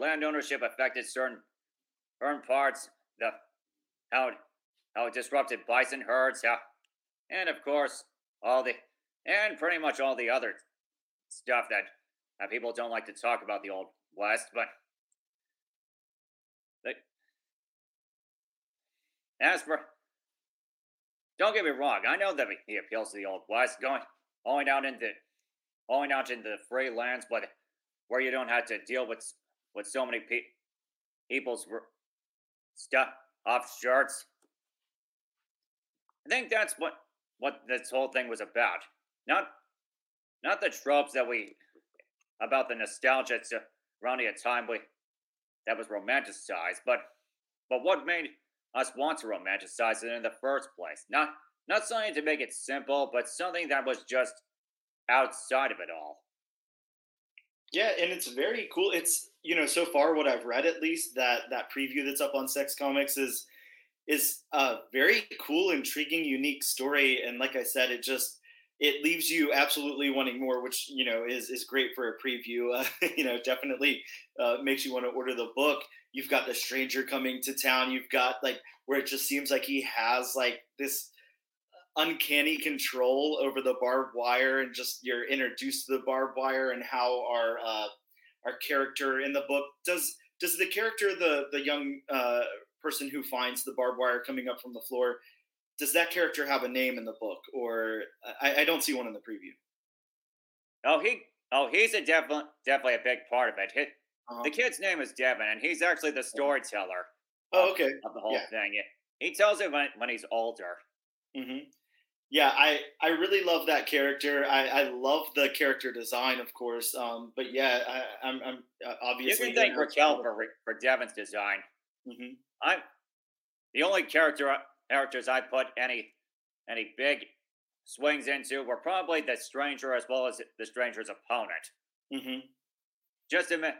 land ownership affected certain parts, how it disrupted bison herds, and of course pretty much all the other stuff that people don't like to talk about the Old West, but don't get me wrong, I know that he appeals to the Old West, going out into the free lands, but where you don't have to deal with so many people's stuff off shirts. I think that's what this whole thing was about. Not the tropes about the nostalgia surrounding a time that was romanticized, but what made us want to romanticize it in the first place. Not something to make it simple, but something that was just outside of it all. Yeah, and it's very cool. It's, so far what I've read, at least, that preview that's up on Sex Comics is a very cool, intriguing, unique story. And like I said, it leaves you absolutely wanting more, which, is great for a preview. Definitely makes you want to order the book. You've got the stranger coming to town. You've got where it just seems like he has this uncanny control over the barbed wire, and just you're introduced to the barbed wire, and how our character in the book does the character, the young person who finds the barbed wire coming up from the floor, does that character have a name in the book? Or I don't see one in the preview. He's definitely a big part of it. The kid's name is Devin, and he's actually the storyteller of the whole thing. He tells it when he's older. Mm-hmm. Yeah, I really love that character. I love the character design, of course. But yeah, I'm obviously... You can thank Raquel for Devin's design. Mm-hmm. The only characters I put any big swings into were probably the stranger as well as the stranger's opponent. Mm-hmm. Just to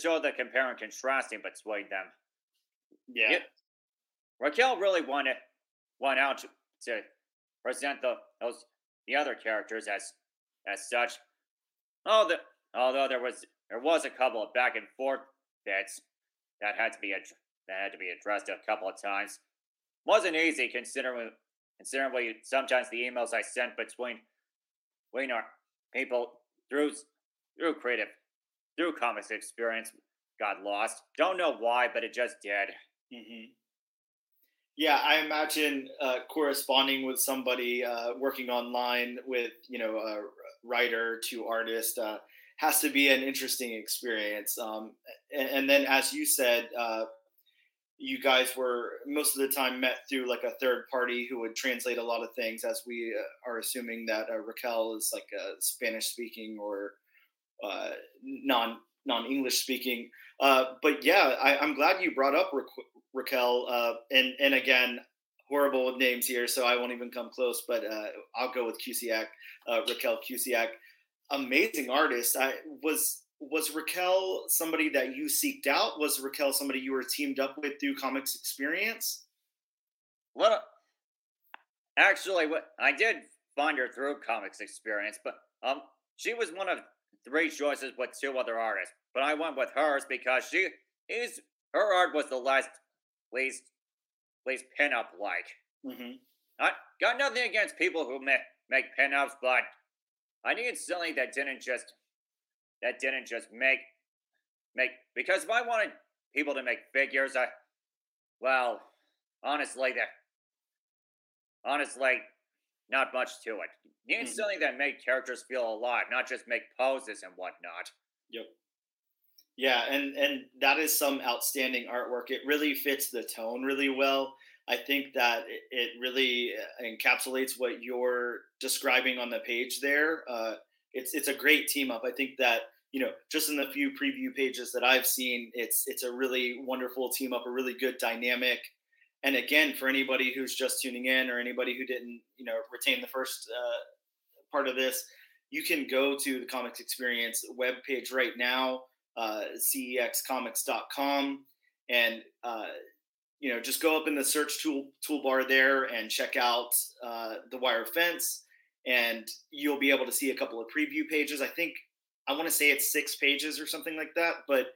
show the compare and contrasting between them. Yeah. Raquel really went out to present the other characters as such. Although there was a couple of back and forth bits that had to be addressed a couple of times. Wasn't easy considering sometimes the emails I sent between our people through Comics Experience got lost. Don't know why, but it just did. Mm-hmm. Yeah, I imagine corresponding with somebody working online with, a writer to artist has to be an interesting experience. And then, as you said, you guys were most of the time met through a third party who would translate a lot of things, as we are assuming that Raquel is a Spanish speaking or non-English speaking. But yeah, I'm glad you brought up Raquel. And again, horrible with names here, so I won't even come close, but I'll go with Cusiak, Raquel Cusiak. Amazing artist. Was Raquel somebody that you seeked out? Was Raquel somebody you were teamed up with through Comics Experience? Well, actually, I did find her through Comics Experience, but she was one of three choices with two other artists, but I went with hers because her art was the least pinup like. Mm-hmm. I got nothing against people who make pinups, but I needed something that didn't just make, because if I wanted people to make figures, honestly, not much to it. Needed something that made characters feel alive, not just make poses and whatnot. Yep. Yeah, and that is some outstanding artwork. It really fits the tone really well. I think that it really encapsulates what you're describing on the page there. It's a great team up. I think that, just in the few preview pages that I've seen, it's a really wonderful team up, a really good dynamic. And again, for anybody who's just tuning in or anybody who didn't, retain the first part of this, you can go to the Comics Experience webpage right now, cexcomics.com, and, just go up in the search toolbar there and check out The Wire Fence, and you'll be able to see a couple of preview pages. I think I want to say it's 6 pages or something like that, but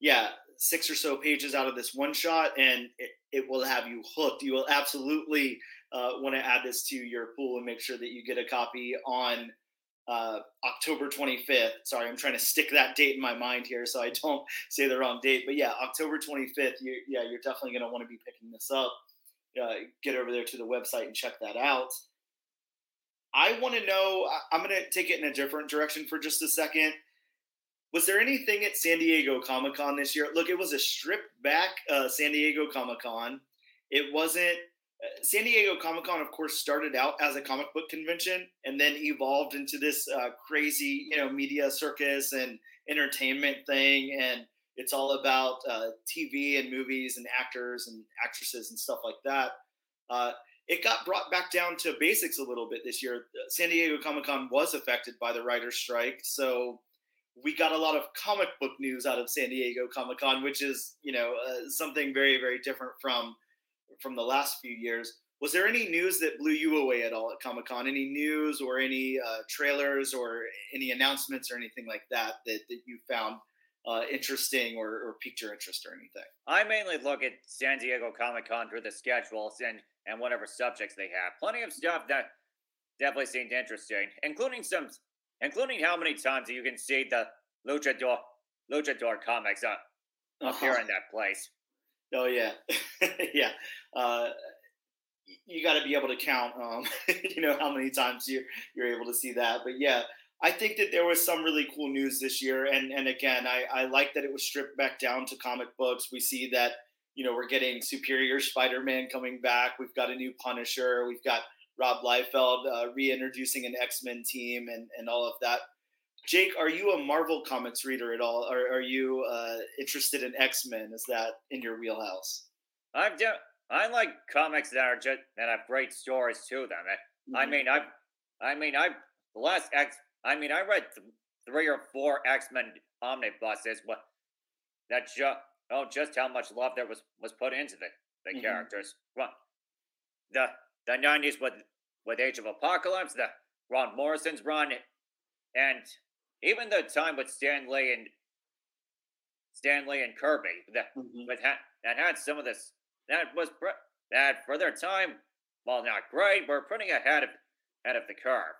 yeah, 6 or so pages out of this one shot, and it will have you hooked. You will absolutely want to add this to your pool and make sure that you get a copy on October 25th. Sorry, I'm trying to stick that date in my mind here so I don't say the wrong date. But yeah, October 25th, you're definitely going to want to be picking this up. Get over there to the website and check that out. I want to know, I'm going to take it in a different direction for just a second. Was there anything at San Diego Comic-Con this year? Look, it was a stripped back San Diego Comic-Con. It wasn't, San Diego Comic-Con, of course, started out as a comic book convention and then evolved into this crazy, media circus and entertainment thing. And it's all about TV and movies and actors and actresses and stuff like that. It got brought back down to basics a little bit this year. San Diego Comic-Con was affected by the writer's strike, so we got a lot of comic book news out of San Diego Comic-Con, which is, something very, very different from the last few years. Was there any news that blew you away at all at Comic-Con? Any news or any trailers or any announcements or anything like that you found interesting or piqued your interest or anything? I mainly look at San Diego Comic-Con through the schedules and whatever subjects they have. Plenty of stuff that definitely seemed interesting, including how many times you can see the Luchador comics up here in that place. Oh, yeah. Yeah. You got to be able to count, how many times you're able to see that. But, yeah, I think that there was some really cool news this year. And again, I like that it was stripped back down to comic books. We see that, we're getting Superior Spider-Man coming back. We've got a new Punisher. We've got Rob Liefeld reintroducing an X-Men team and all of that. Jake, are you a Marvel Comics reader at all? Or are you interested in X-Men? Is that in your wheelhouse? I like comics that have great stories to them. Mm-hmm. I read 3 or 4 X-Men omnibuses, but that just how much love there was put into the mm-hmm. characters. Well, the 90s with Age of Apocalypse, the Ron Morrison's run, and even the time with Stan Lee and Kirby, mm-hmm. that had some of this that for their time, while not great, were pretty ahead of the curve,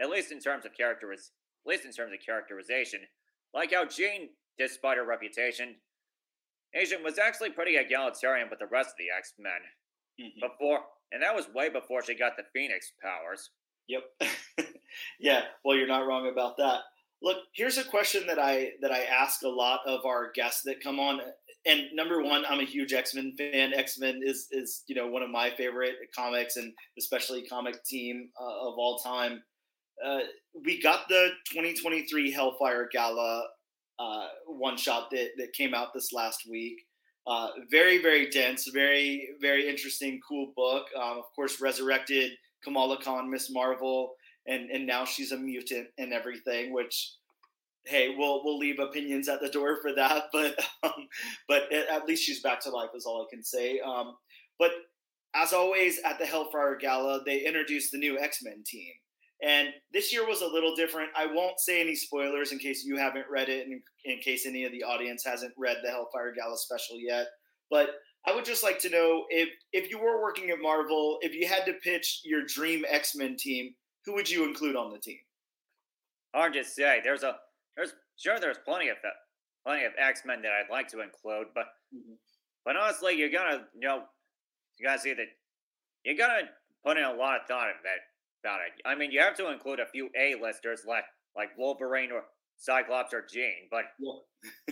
at least in terms of characterization. Like how Jean, despite her reputation, Asian was actually pretty egalitarian with the rest of the X-Men. Mm-hmm. And that was way before she got the Phoenix powers. Yep. Yeah, well, you're not wrong about that. Look, here's a question that I ask a lot of our guests that come on. And number one, I'm a huge X-Men fan. X-Men is one of my favorite comics, and especially comic team of all time. We got the 2023 Hellfire Gala one shot that came out this last week. Very, very dense, very, very interesting, cool book. Of course, resurrected Kamala Khan, Miss Marvel, and now she's a mutant and everything, which, hey, we'll leave opinions at the door for that. But at least she's back to life is all I can say. But as always, at the Hellfire Gala, they introduced the new X-Men team. And this year was a little different. I won't say any spoilers in case you haven't read it and in case any of the audience hasn't read the Hellfire Gala special yet. But I would just like to know, if you were working at Marvel, if you had to pitch your dream X-Men team, who would you include on the team? Hard to say. There's plenty of X-Men that I'd like to include, but mm-hmm. but honestly, you gotta put in a lot of thought about it. I mean, you have to include a few A-listers like Wolverine or Cyclops or Jean, but yeah.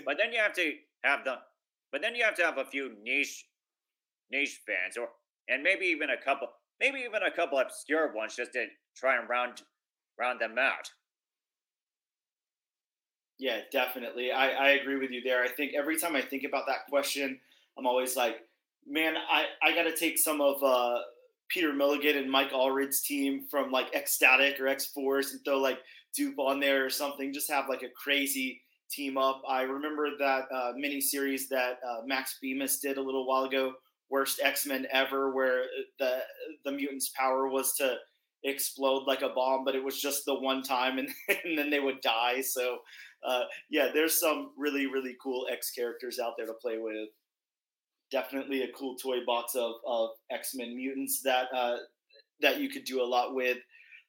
But then you have to have a few niche fans, and maybe even a couple obscure ones, just to try and round them out. Yeah, definitely. I agree with you there. I think every time I think about that question, I'm always like, man, I got to take some of Peter Milligan and Mike Allred's team from like Ecstatic or X-Force and throw like Dupe on there or something. Just have like a crazy team up. I remember that miniseries that Max Bemis did a little while ago, Worst X-Men Ever, where the mutant's power was to explode like a bomb, but it was just the one time, and then they would die. So yeah, there's some really, really cool X characters out there to play with. Definitely a cool toy box of X-Men mutants that you could do a lot with.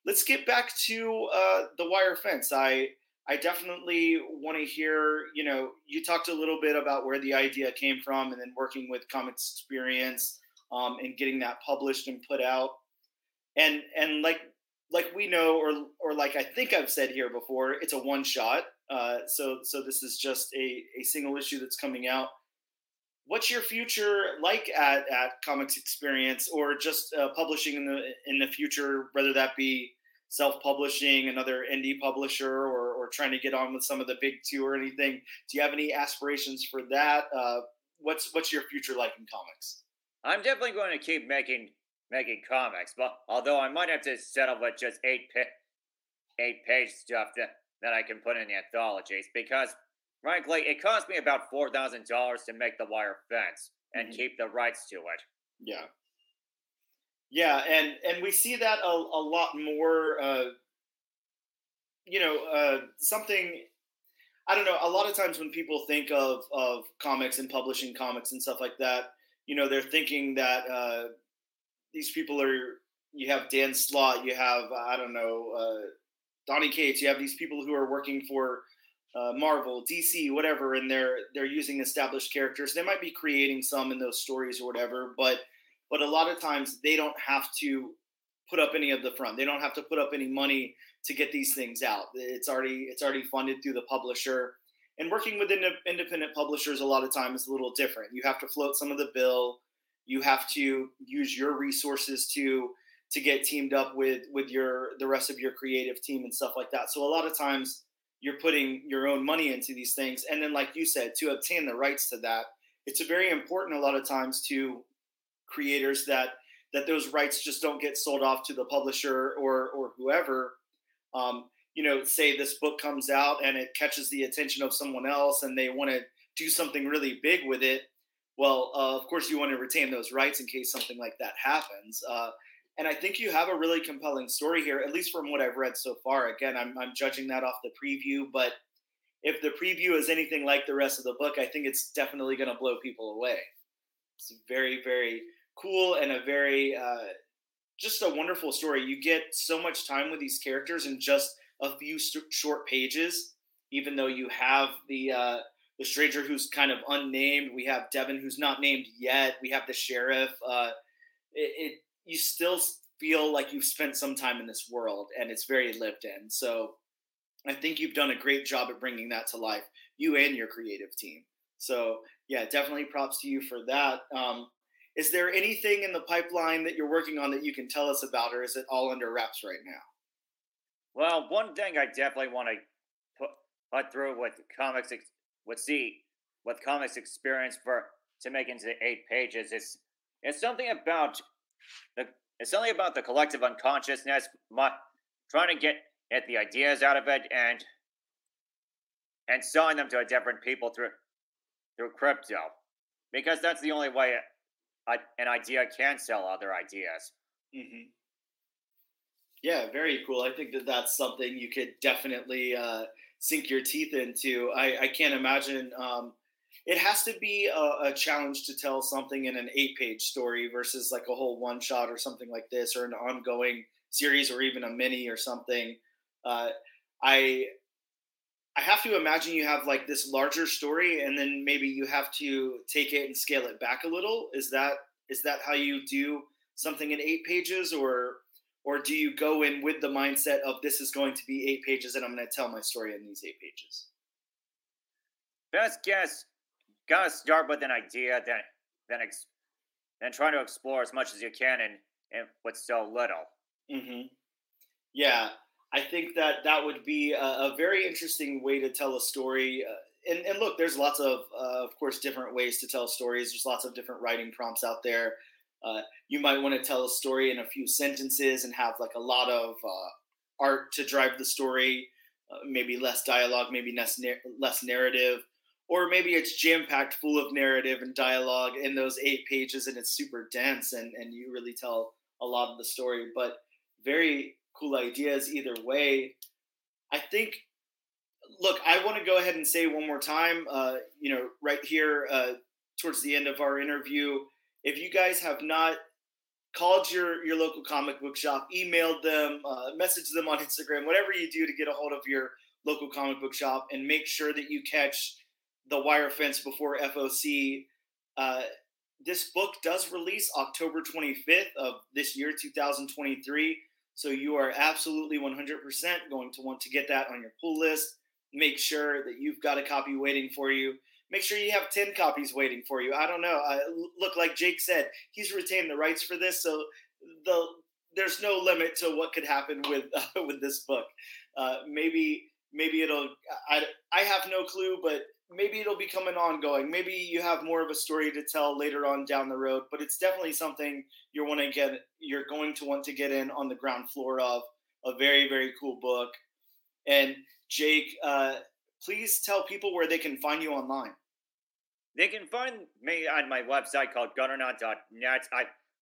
Let's get back to The Wire Fence. I definitely want to hear, you talked a little bit about where the idea came from and then working with Comics Experience and getting that published and put out. And like we know, or like I think I've said here before, it's a one shot. So this is just a single issue that's coming out. What's your future like at Comics Experience, or just publishing in the future, whether that be self-publishing, another indie publisher, or trying to get on with some of the big two or anything? Do you have any aspirations for that? What's your future like in comics? I'm definitely going to keep making comics, but although I might have to settle with just eight page stuff that I can put in anthologies, because frankly, it cost me about $4,000 to make The Wire Fence and keep the rights to it. Yeah. Yeah, and we see that a lot more, something, I don't know, a lot of times when people think of comics and publishing comics and stuff like that, they're thinking that these people are, you have Dan Slott, you have, I don't know, Donny Cates, you have these people who are working for Marvel, DC, whatever, and they're using established characters. They might be creating some in those stories or whatever, but a lot of times they don't have to put up any of the front. They don't have to put up any money to get these things out. It's already funded through the publisher. And working with independent publishers a lot of times is a little different. You have to float some of the bill. You have to use your resources to get teamed up with the rest of your creative team and stuff like that. So a lot of times you're putting your own money into these things. And then, like you said, to obtain the rights to that, it's very important a lot of times to creators that those rights just don't get sold off to the publisher or whoever. Say this book comes out and it catches the attention of someone else and they want to do something really big with it. Well, of course you want to retain those rights in case something like that happens. And I think you have a really compelling story here, at least from what I've read so far. Again, I'm judging that off the preview, but if the preview is anything like the rest of the book, I think it's definitely going to blow people away. It's very, very cool and a very, just a wonderful story. You get so much time with these characters in just a few short pages, even though you have the stranger who's kind of unnamed. We have Devin who's not named yet. We have the sheriff. You still feel like you've spent some time in this world, and it's very lived in. So I think you've done a great job at bringing that to life, you and your creative team. So yeah, definitely props to you for that. Is there anything in the pipeline that you're working on that you can tell us about, or is it all under wraps right now? Well, one thing I definitely want to put through with Comics Experience to make into 8 pages is it's something about the collective unconsciousness, trying to get the ideas out of it and selling them to different people through crypto, because that's the only way an idea can sell other ideas. Mm-hmm. Yeah, very cool. I think that's something you could definitely sink your teeth into. I can't imagine. It has to be a challenge to tell something in an 8-page story versus like a whole one-shot or something like this, or an ongoing series, or even a mini or something. I have to imagine you have like this larger story, and then maybe you have to take it and scale it back a little. Is that how you do something in 8 pages, or do you go in with the mindset of this is going to be 8 pages and I'm going to tell my story in these 8 pages? Best guess, gotta start with an idea, then try to explore as much as you can and with so little. Mm-hmm. Yeah. I think that would be a very interesting way to tell a story. And look, there's lots of course, different ways to tell stories. There's lots of different writing prompts out there. You might want to tell a story in a few sentences and have like a lot of art to drive the story, maybe less dialogue, maybe less narrative, or maybe it's jam-packed full of narrative and dialogue in those 8 pages and it's super dense and you really tell a lot of the story. But very cool ideas either way. I think, look, I want to go ahead and say one more time, right here towards the end of our interview, if you guys have not called your local comic book shop, emailed them, messaged them on Instagram, whatever you do to get a hold of your local comic book shop, and make sure that you catch The Wire Fence before FOC. This book does release October 25th of this year, 2023. So you are absolutely 100% going to want to get that on your pull list. Make sure that you've got a copy waiting for you. Make sure you have 10 copies waiting for you. I don't know. Look, like Jake said, he's retained the rights for this, so there's no limit to what could happen with this book. Maybe it'll – I have no clue, but maybe it'll become an ongoing. Maybe you have more of a story to tell later on down the road, but it's definitely something you're going to want to get in on the ground floor of. A very, very cool book. And Jake, please tell people where they can find you online. They can find me on my website called Gutternaut.net.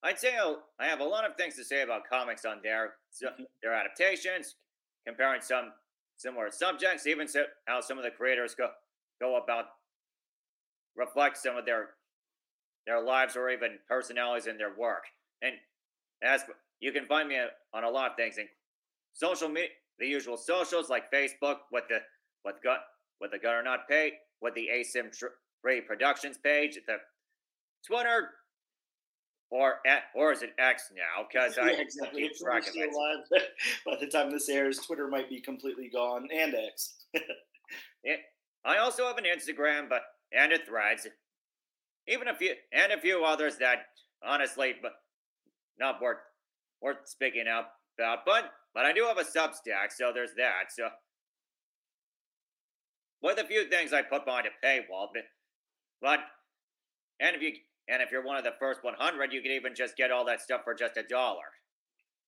I'd say I have a lot of things to say about comics on there, so their adaptations, comparing some similar subjects, even how some of the creators go about, reflect some of their lives or even personalities in their work. And as you can find me on a lot of things, and social media, the usual socials like Facebook with the Gutternaut page, with the Asim Tree Productions page, the Twitter, or is it X now? Because yeah, I exactly. Keep track of it. By the time this airs, Twitter might be completely gone, and X. I also have an Instagram, and a Threads, even a few others that honestly, but not worth speaking out about. But I do have a Substack, so there's that. So with a few things I put behind a paywall, but and if you're one of the first 100, you can even just get all that stuff for just $1.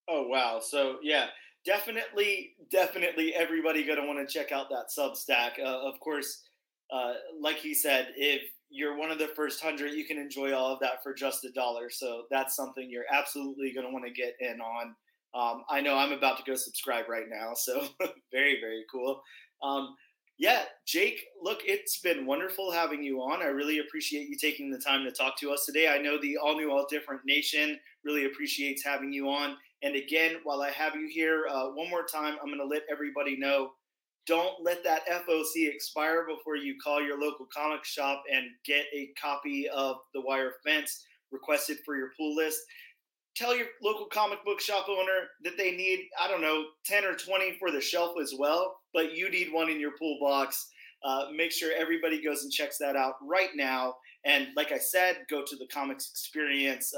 Oh wow! So yeah. Definitely, everybody going to want to check out that Substack. Of course, like he said, if you're one of the first 100, you can enjoy all of that for just $1. So that's something you're absolutely going to want to get in on. I know I'm about to go subscribe right now, so very, very cool. Jake, look, it's been wonderful having you on. I really appreciate you taking the time to talk to us today. I know the All New All Different Nation really appreciates having you on. And again, while I have you here, one more time, I'm going to let everybody know, don't let that FOC expire before you call your local comic shop and get a copy of The Wire Fence requested for your pull list. Tell your local comic book shop owner that they need, 10 or 20 for the shelf as well, but you need one in your pull box. Make sure everybody goes and checks that out right now. And like I said, go to the Comics Experience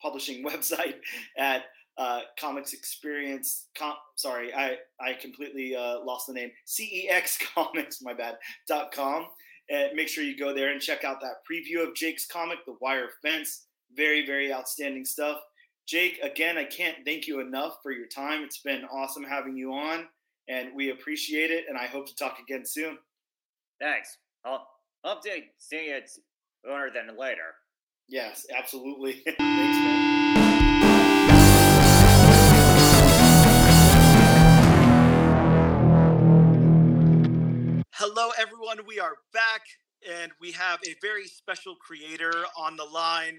publishing website at Comics Experience. I completely lost the name. CEXcomics.com. And make sure you go there and check out that preview of Jake's comic, The Wire Fence. Very, very outstanding stuff. Jake, again, I can't thank you enough for your time. It's been awesome having you on, and we appreciate it, and I hope to talk again soon. Thanks. I'll hope to see you sooner than later. Yes, absolutely. Thanks, man. Hello, everyone. We are back, and we have a very special creator on the line.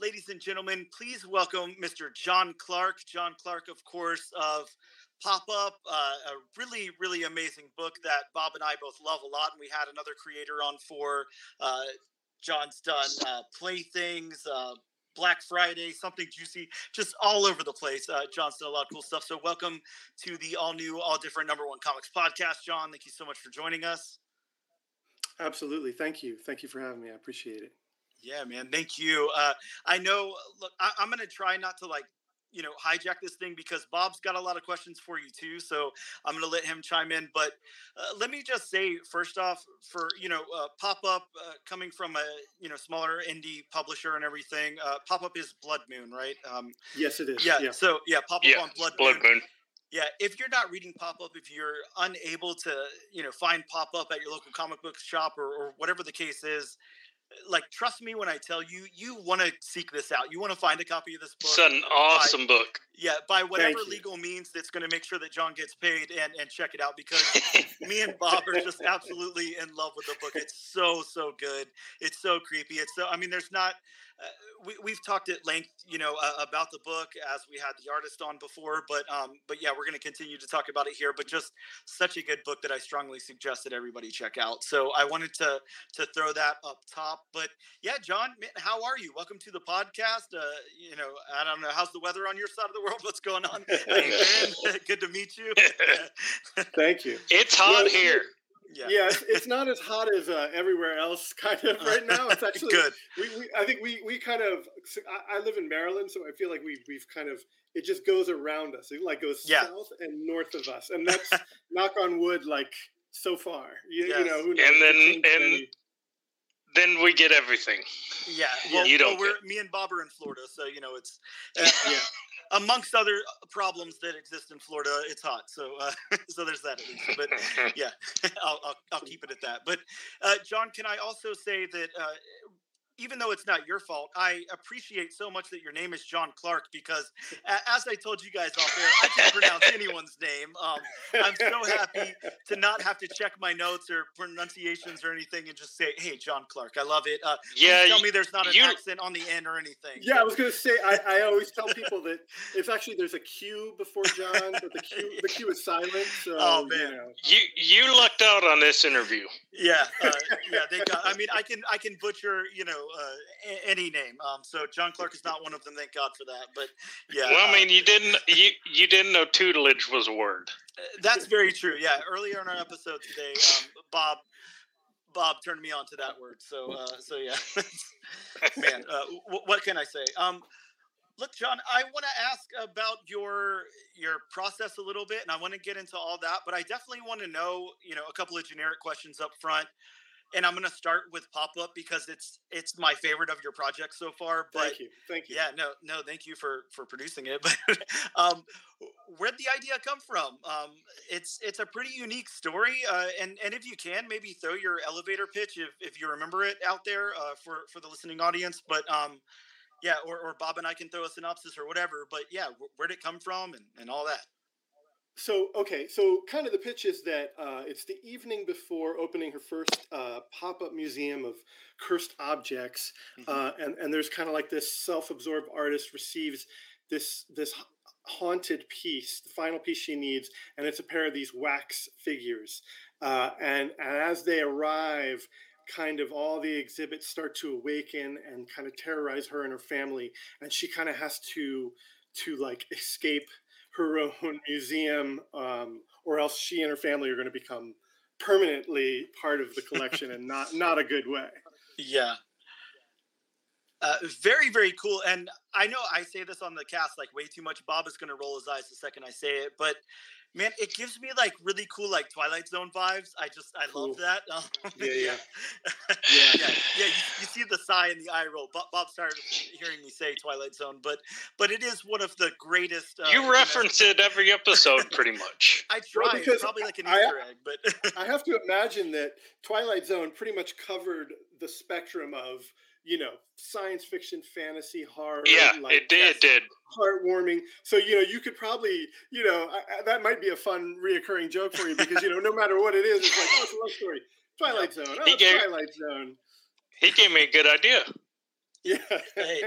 Ladies and gentlemen, please welcome Mr. Jon Clark. Jon Clark, of course, of Pop-Up, a really, really amazing book that Bob and I both love a lot. And we had another creator on for Jon's done Playthings, Black Friday, Something Juicy, just all over the place. Jon's done a lot of cool stuff. So welcome to the All New, All Different Number One Comics podcast, Jon. Thank you so much for joining us. Absolutely. Thank you. Thank you for having me. I appreciate it. Yeah, man. Thank you. I know, look, I'm going to try not to hijack this thing because Bob's got a lot of questions for you too. So I'm going to let him chime in, but let me just say first off for, Pop-Up coming from a, smaller indie publisher and everything, Pop-Up is Blood Moon, right? Yes, it is. Yeah. So yeah, Pop-Up on Blood Moon. Yeah, if you're not reading Pop-Up, if you're unable to, find Pop-Up at your local comic book shop or whatever the case is, like, trust me when I tell you, you want to seek this out. You want to find a copy of this book. It's an awesome book. Yeah, by whatever legal means that's going to make sure that John gets paid, and check it out, because me and Bob are just absolutely in love with the book. It's so, so good. It's so creepy. It's so, I mean, there's not, we've talked at length, you know, about the book as we had the artist on before, but yeah, we're going to continue to talk about it here, but just such a good book that I strongly suggest that everybody check out. So I wanted to throw that up top, but yeah, John, how are you? Welcome to the podcast. You know, I don't know, how's the weather on your side of the world? What's going on? Good to meet you. Thank you. It's hot here. Yeah, it's not as hot as everywhere else, kind of, right now. It's actually good. I think we kind of. I live in Maryland, so I feel like we've kind of. It just goes around us. It like goes south and north of us, and that's knock on wood. Like so far, you know. Who knows? Then we get everything. Yeah, well, you don't. Well, me and Bob are in Florida, so you know it's. Yeah. Amongst other problems that exist in Florida, it's hot. So, so there's that at least. But yeah, I'll keep it at that. But John, can I also say that even though it's not your fault, I appreciate so much that your name is Jon Clark, because as I told you guys off air, I can't pronounce anyone's name. I'm so happy to not have to check my notes or pronunciations or anything and just say, hey, Jon Clark. I love it. Tell me there's not an accent on the end or anything. Yeah, I was going to say, I always tell people that it's actually, there's a Q before John, but the Q is silent. So, oh, man. You know. You lucked out on this interview. Yeah. I mean, I can butcher, you know, any name. So Jon Clark is not one of them. Thank God for that. But yeah. Well, I mean, you didn't know tutelage was a word. That's very true. Yeah. Earlier in our episode today, Bob turned me on to that word. So yeah, man, what can I say? Look, John, I want to ask about your process a little bit, and I want to get into all that, but I definitely want to know, you know, a couple of generic questions up front. And I'm going to start with Pop-Up because it's my favorite of your projects so far. But Thank you. Yeah, no, thank you for producing it. But where'd the idea come from? It's a pretty unique story. And if you can, maybe throw your elevator pitch, if you remember it, out there for the listening audience. But yeah, or Bob and I can throw a synopsis or whatever. But yeah, where'd it come from and all that? So kind of the pitch is that it's the evening before opening her first pop-up museum of cursed objects, and there's kind of like this self-absorbed artist receives this haunted piece, the final piece she needs, and it's a pair of these wax figures, and as they arrive, kind of all the exhibits start to awaken and kind of terrorize her and her family, and she kind of has to like escape her own museum, or else she and her family are going to become permanently part of the collection, and not a good way. Yeah. Very, very cool. And I know I say this on the cast like way too much. Bob is going to roll his eyes the second I say it, but man, it gives me like really cool, like Twilight Zone vibes. I love that. Yeah. You see the sigh and the eye roll. Bob started hearing me say Twilight Zone, but it is one of the greatest. You reference it every episode, pretty much. I try. Well, it's probably like an Easter egg, but I have to imagine that Twilight Zone pretty much covered the spectrum of, you know, science fiction, fantasy, horror. Yeah, like, it did. Heartwarming. So, you know, you could probably, you know, that might be a fun reoccurring joke for you because, you know, no matter what it is, it's like, oh, it's a love story. Twilight Zone. Oh, Twilight Zone. He gave me a good idea. Yeah.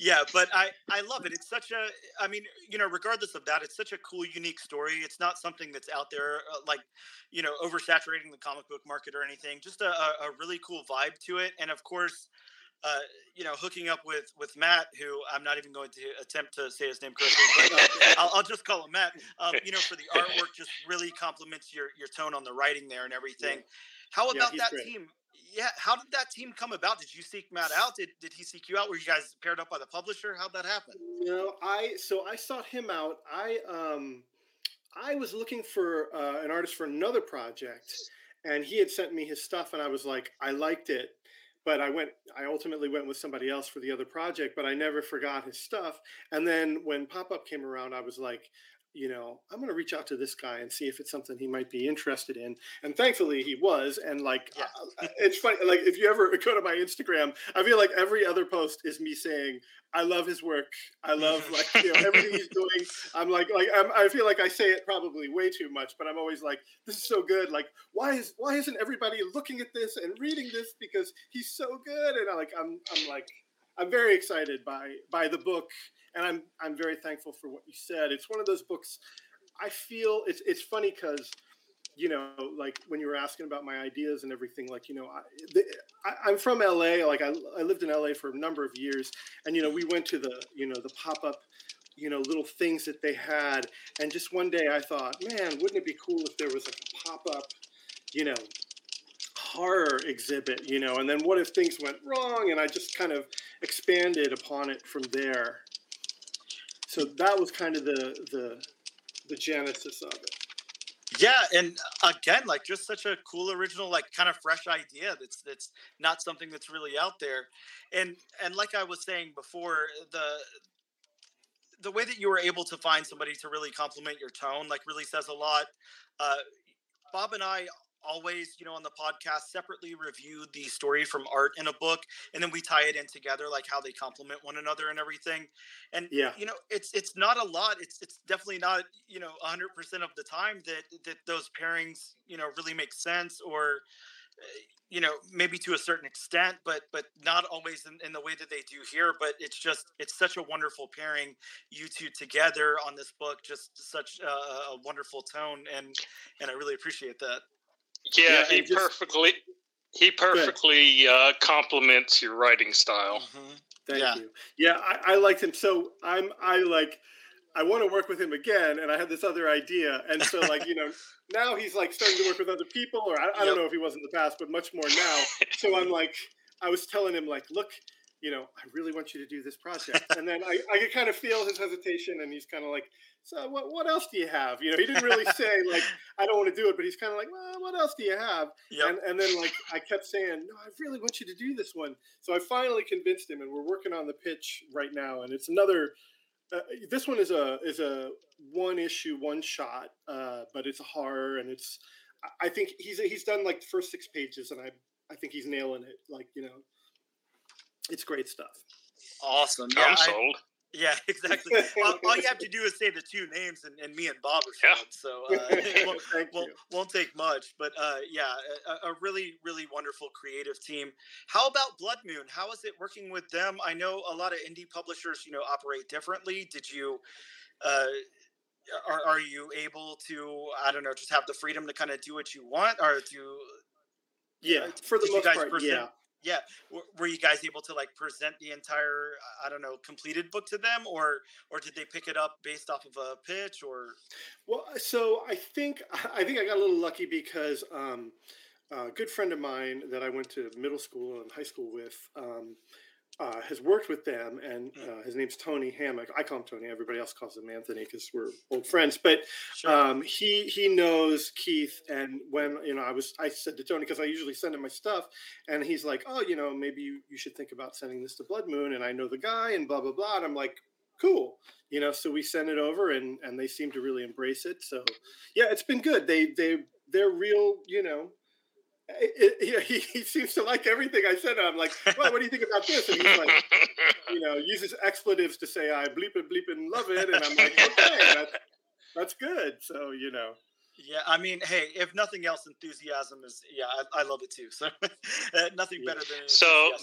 Yeah, but I love it. It's such a, I mean, you know, regardless of that, it's such a cool, unique story. It's not something that's out there, like, you know, oversaturating the comic book market or anything. Just a really cool vibe to it. And of course, you know, hooking up with Matt, who I'm not even going to attempt to say his name correctly, but I'll just call him Matt. You know, for the artwork, just really compliments your tone on the writing there and everything. Yeah. How about that great team? Yeah, how did that team come about? Did you seek Matt out? Did he seek you out? Were you guys paired up by the publisher? How'd that happen? No, I sought him out. I was looking for an artist for another project, and he had sent me his stuff, and I was like, I liked it, but I ultimately went with somebody else for the other project, but I never forgot his stuff. And then when Pop-Up came around, I was like, you know, I'm going to reach out to this guy and see if it's something he might be interested in. And thankfully he was. And like, yeah. It's funny. Like if you ever go to my Instagram, I feel like every other post is me saying, I love his work. I love like, you know, everything he's doing. I'm like, I feel like I say it probably way too much, but I'm always like, this is so good. Like, why isn't everybody looking at this and reading this? Because he's so good. And I'm very excited by the book. And I'm very thankful for what you said. It's one of those books. I feel it's funny because, you know, like when you were asking about my ideas and everything, like, you know, I'm from LA. Like I lived in LA for a number of years, and you know, we went to the, you know, the pop-up, you know, little things that they had. And just one day I thought, man, wouldn't it be cool if there was like a pop-up, you know, horror exhibit, you know? And then what if things went wrong? And I just kind of expanded upon it from there. So that was kind of the genesis of it. Yeah, and again, like just such a cool original, like kind of fresh idea that's not something that's really out there. And like I was saying before, the way that you were able to find somebody to really compliment your tone, like really says a lot. Bob and I always, you know, on the podcast separately review the story from art in a book, and then we tie it in together, like how they complement one another and everything. And yeah, you know, it's not a lot. It's definitely not, you know, 100% of the time that those pairings, you know, really make sense, or you know, maybe to a certain extent, but not always in the way that they do here. But it's such a wonderful pairing, you two together on this book, just such a wonderful tone, and I really appreciate that. Yeah, he perfectly complements your writing style. Mm-hmm. Thank you. Yeah, I liked him. So I want to work with him again, and I had this other idea. And so like, you know, now he's like starting to work with other people, or I don't know if he was in the past, but much more now. So I'm like, I was telling him like, look, you know, I really want you to do this project. And then I could kind of feel his hesitation, and he's kind of like, so what else do you have? You know, he didn't really say like, I don't want to do it, but he's kind of like, well, what else do you have? Yep. And then like, I kept saying, no, I really want you to do this one. So I finally convinced him, and we're working on the pitch right now. And it's another, this one is a one issue, one shot, but it's a horror, and it's, I think he's done like the first 6 pages, and I think he's nailing it. Like, you know, it's great stuff. Awesome. Yeah, I'm sold. Yeah, exactly. All you have to do is say the 2 names, and me and Bob are sold. So it won't take much. But yeah, a really, really wonderful creative team. How about Blood Moon? How is it working with them? I know a lot of indie publishers, you know, operate differently. Did you are you able to, I don't know, just have the freedom to kind of do what you want? Or do yeah, for the most part, yeah. Yeah. Were you guys able to like present the entire, I don't know, completed book to them, or did they pick it up based off of a pitch or? Well, so I think I got a little lucky because a good friend of mine that I went to middle school and high school with has worked with them, and his name's Tony Hammock. I call him Tony. Everybody else calls him Anthony because we're old friends. But sure. He knows Keith, and when you know I said to Tony, because I usually send him my stuff, and he's like, oh, you know, maybe you should think about sending this to Blood Moon, and I know the guy, and blah blah blah. And I'm like, cool, you know. So we sent it over, and they seem to really embrace it. So yeah, it's been good. They're real, you know. He seems to like everything I said. I'm like, well, what do you think about this? And he's like, you know, uses expletives to say I bleep and love it. And I'm like, okay, that's good. So, you know. Yeah, I mean, hey, if nothing else, enthusiasm is, yeah, I love it too. So nothing better than enthusiasm.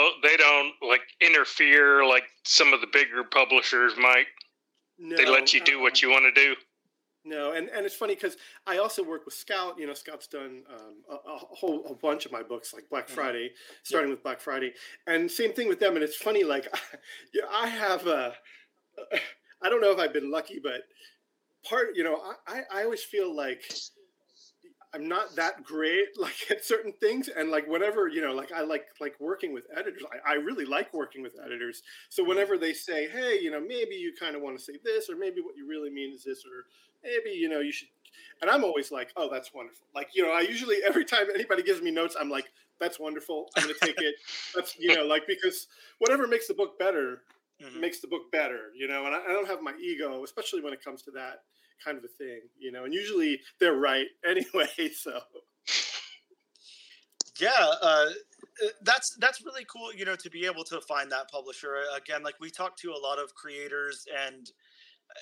So they don't like interfere like some of the bigger publishers might. No, they let you do what you want to do. No, and it's funny because I also work with Scout. You know, Scout's done a whole bunch of my books, like Black Friday, starting with Black Friday, and same thing with them. And it's funny, like I have I don't know if I've been lucky, but you know, I always feel like I'm not that great like at certain things, and like whenever, you know, like I like working with editors. I really like working with editors. So whenever they say, hey, you know, maybe you kind of want to say this, or maybe what you really mean is this, or maybe, you know, you should. And I'm always like, oh, that's wonderful. Like, you know, I usually, every time anybody gives me notes, I'm like, that's wonderful. I'm going to take it. That's, you know, like, because whatever makes the book better, makes the book better, you know, and I don't have my ego, especially when it comes to that kind of a thing, you know, and usually they're right anyway, so. Yeah, that's really cool, you know, to be able to find that publisher. Again, like we talked to a lot of creators and,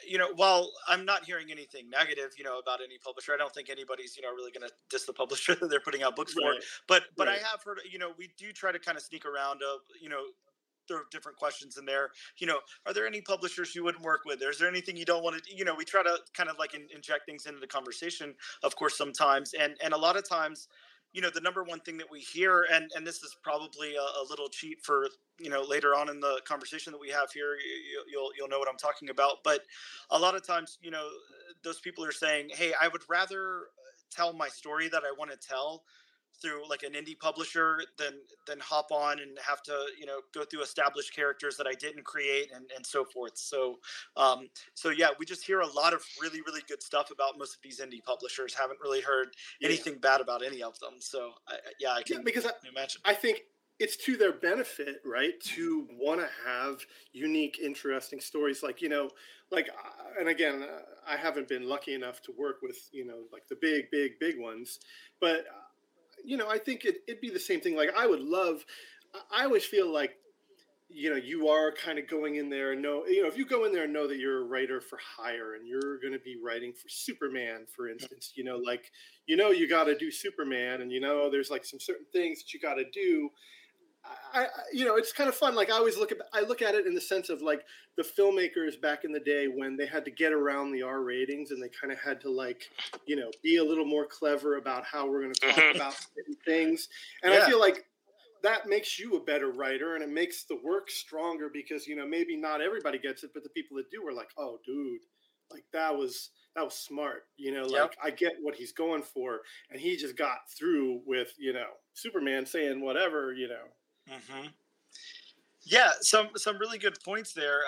you know, while I'm not hearing anything negative, you know, about any publisher, I don't think anybody's, you know, really going to diss the publisher that they're putting out books for. But I have heard, you know, we do try to kind of sneak around of, you know, there are different questions in there, you know, are there any publishers you wouldn't work with? Is there anything you don't want to, you know, we try to kind of like inject things into the conversation, of course, sometimes. And a lot of times, you know, the number one thing that we hear, and this is probably a little cheat for, you know, later on in the conversation that we have here, you'll know what I'm talking about. But a lot of times, you know, those people are saying, hey, I would rather tell my story that I want to tell through like an indie publisher than hop on and have to, you know, go through established characters that I didn't create and so forth. So yeah, we just hear a lot of really, really good stuff about most of these indie publishers. Haven't really heard anything bad about any of them. So I can imagine. I think it's to their benefit, right? To want to have unique, interesting stories. Like, you know, like, and again, I haven't been lucky enough to work with, you know, like the big ones, but you know, I think it'd be the same thing. Like, I always feel like, you know, you are kind of going in there and know, you know, if you go in there and know that you're a writer for hire and you're going to be writing for Superman, for instance, you know, like, you know, you got to do Superman and, you know, there's like some certain things that you got to do. I, you know, it's kind of fun. Like, I always look at it in the sense of like the filmmakers back in the day when they had to get around the R ratings and they kind of had to like, you know, be a little more clever about how we're going to talk about things. And I feel like that makes you a better writer and it makes the work stronger because, you know, maybe not everybody gets it, but the people that do are like, oh, dude, like that was smart, you know, like I get what he's going for. And he just got through with, you know, Superman saying whatever, you know. Mm-hmm. Yeah, some really good points there.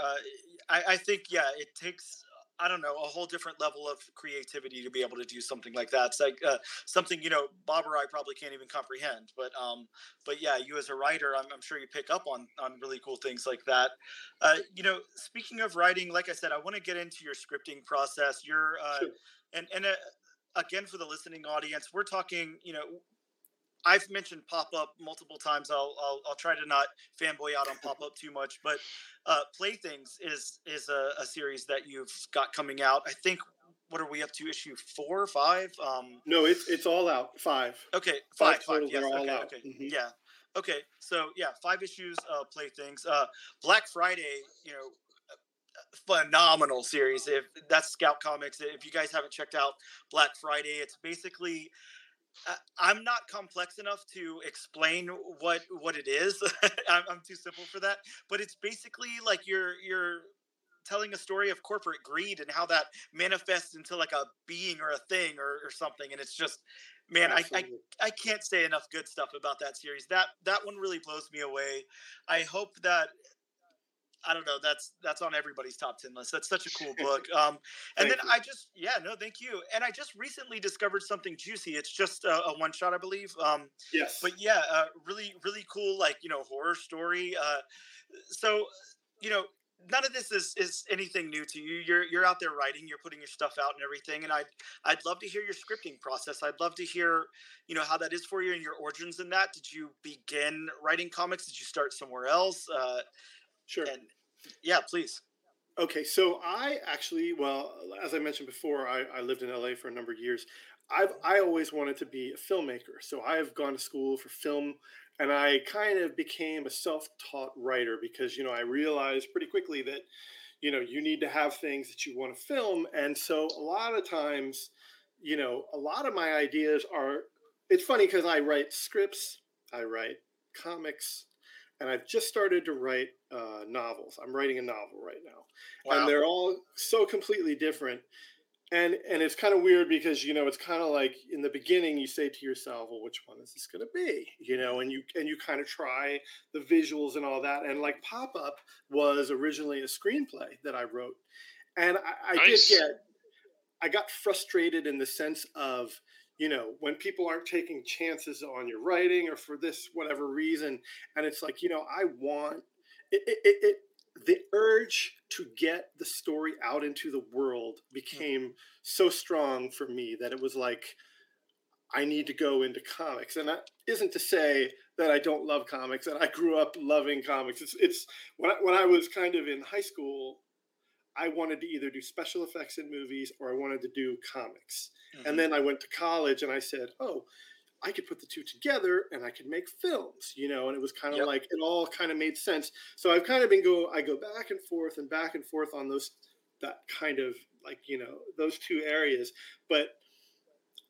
I think, it takes, I don't know, a whole different level of creativity to be able to do something like that. It's like something, you know, Bob or I probably can't even comprehend. But yeah, you as a writer, I'm sure you pick up on really cool things like that. You know, speaking of writing, like I said, I want to get into your scripting process. You're again, for the listening audience, we're talking, you know, I've mentioned Pop-Up multiple times. I'll try to not fanboy out on Pop-Up too much, but Playthings is a series that you've got coming out. I think, what are we up to? Issue 4 or 5? No, it's all out. 5. Okay, 5 total. Yes, okay, all out. Okay. Mm-hmm. Yeah. Okay, so 5 issues. Playthings. Black Friday. You know. Phenomenal series. If that's Scout Comics. If you guys haven't checked out Black Friday, it's basically. I'm not complex enough to explain what it is. I'm too simple for that. But it's basically like you're telling a story of corporate greed and how that manifests into like a being or a thing or something. And it's just, man, I can't say enough good stuff about that series. That one really blows me away. I hope that. I don't know. That's on everybody's top 10 list. That's such a cool book. And then you. Thank you. And I just recently discovered Something Juicy. It's just a one shot, I believe. Yes. But really, really cool, like, you know, horror story. So, you know, none of this is anything new to you. You're out there writing, you're putting your stuff out and everything. And I'd love to hear your scripting process. I'd love to hear, you know, how that is for you and your origins in that. Did you begin writing comics? Did you start somewhere else? Sure. And, please. Okay, so I actually, as I mentioned before, I lived in LA for a number of years. I always wanted to be a filmmaker, so I have gone to school for film, and I kind of became a self-taught writer because, you know, I realized pretty quickly that, you know, you need to have things that you want to film, and so a lot of times, you know, a lot of my ideas are, it's funny because I write scripts, I write comics, and I've just started to write novels. I'm writing a novel right now. Wow. And they're all so completely different. And it's kind of weird because, you know, it's kind of like in the beginning you say to yourself, well, which one is this going to be? You know, and you kind of try the visuals and all that. And like Pop-Up was originally a screenplay that I wrote. And I got frustrated in the sense of, you know, when people aren't taking chances on your writing or for this, whatever reason. And it's like, you know, I want it. the urge to get the story out into the world became so strong for me that it was like, I need to go into comics. And that isn't to say that I don't love comics, and I grew up loving comics. It's when I was kind of in high school, I wanted to either do special effects in movies or I wanted to do comics. Mm-hmm. And then I went to college and I said, oh, I could put the two together and I could make films, you know, and it was kind of like, it all kind of made sense. So I've kind of been I go back and forth on those, that kind of like, you know, those two areas. But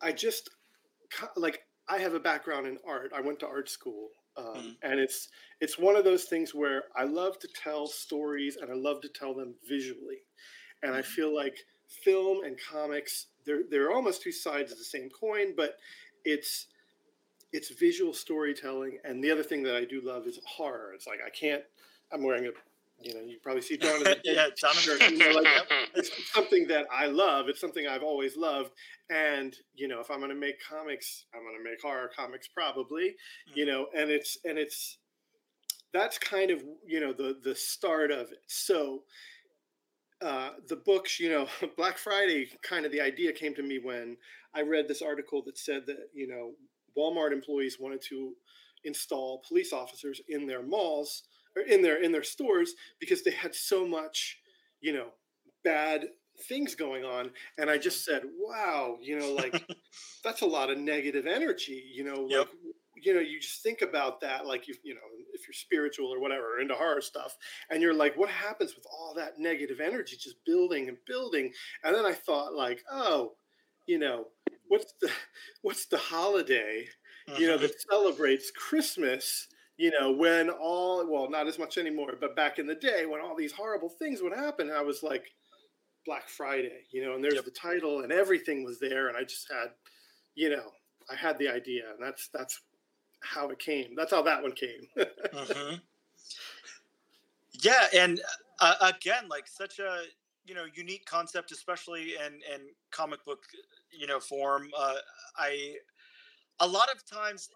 I just like, I have a background in art. I went to art school. And it's one of those things where I love to tell stories and I love to tell them visually. And I feel like film and comics, they're almost two sides of the same coin, but it's visual storytelling. And the other thing that I do love is horror. It's like, I'm wearing a, you know, you probably see John. Yeah, John. You know, like, it's something that I love. It's something I've always loved. And, you know, if I'm going to make comics, I'm going to make horror comics probably, you know, and it's, that's kind of, you know, the start of it. So the books, you know, Black Friday, kind of the idea came to me when I read this article that said that, you know, Walmart employees wanted to install police officers in their malls or in their stores because they had so much, you know, bad things going on. And I just said, wow, you know, like that's a lot of negative energy, you know, like, you know, you just think about that. Like you know, if you're spiritual or whatever, or into horror stuff, and you're like, what happens with all that negative energy just building and building? And then I thought like, oh, you know, what's the holiday, you know, that celebrates Christmas, you know, when not as much anymore, but back in the day when all these horrible things would happen, and I was like, Black Friday, you know, and there's the title and everything was there. And I just had, you know, I had the idea, and that's how it came. That's how that one came. Yeah. And again, like such a, you know, unique concept, especially in comic book, you know, form. A lot of times,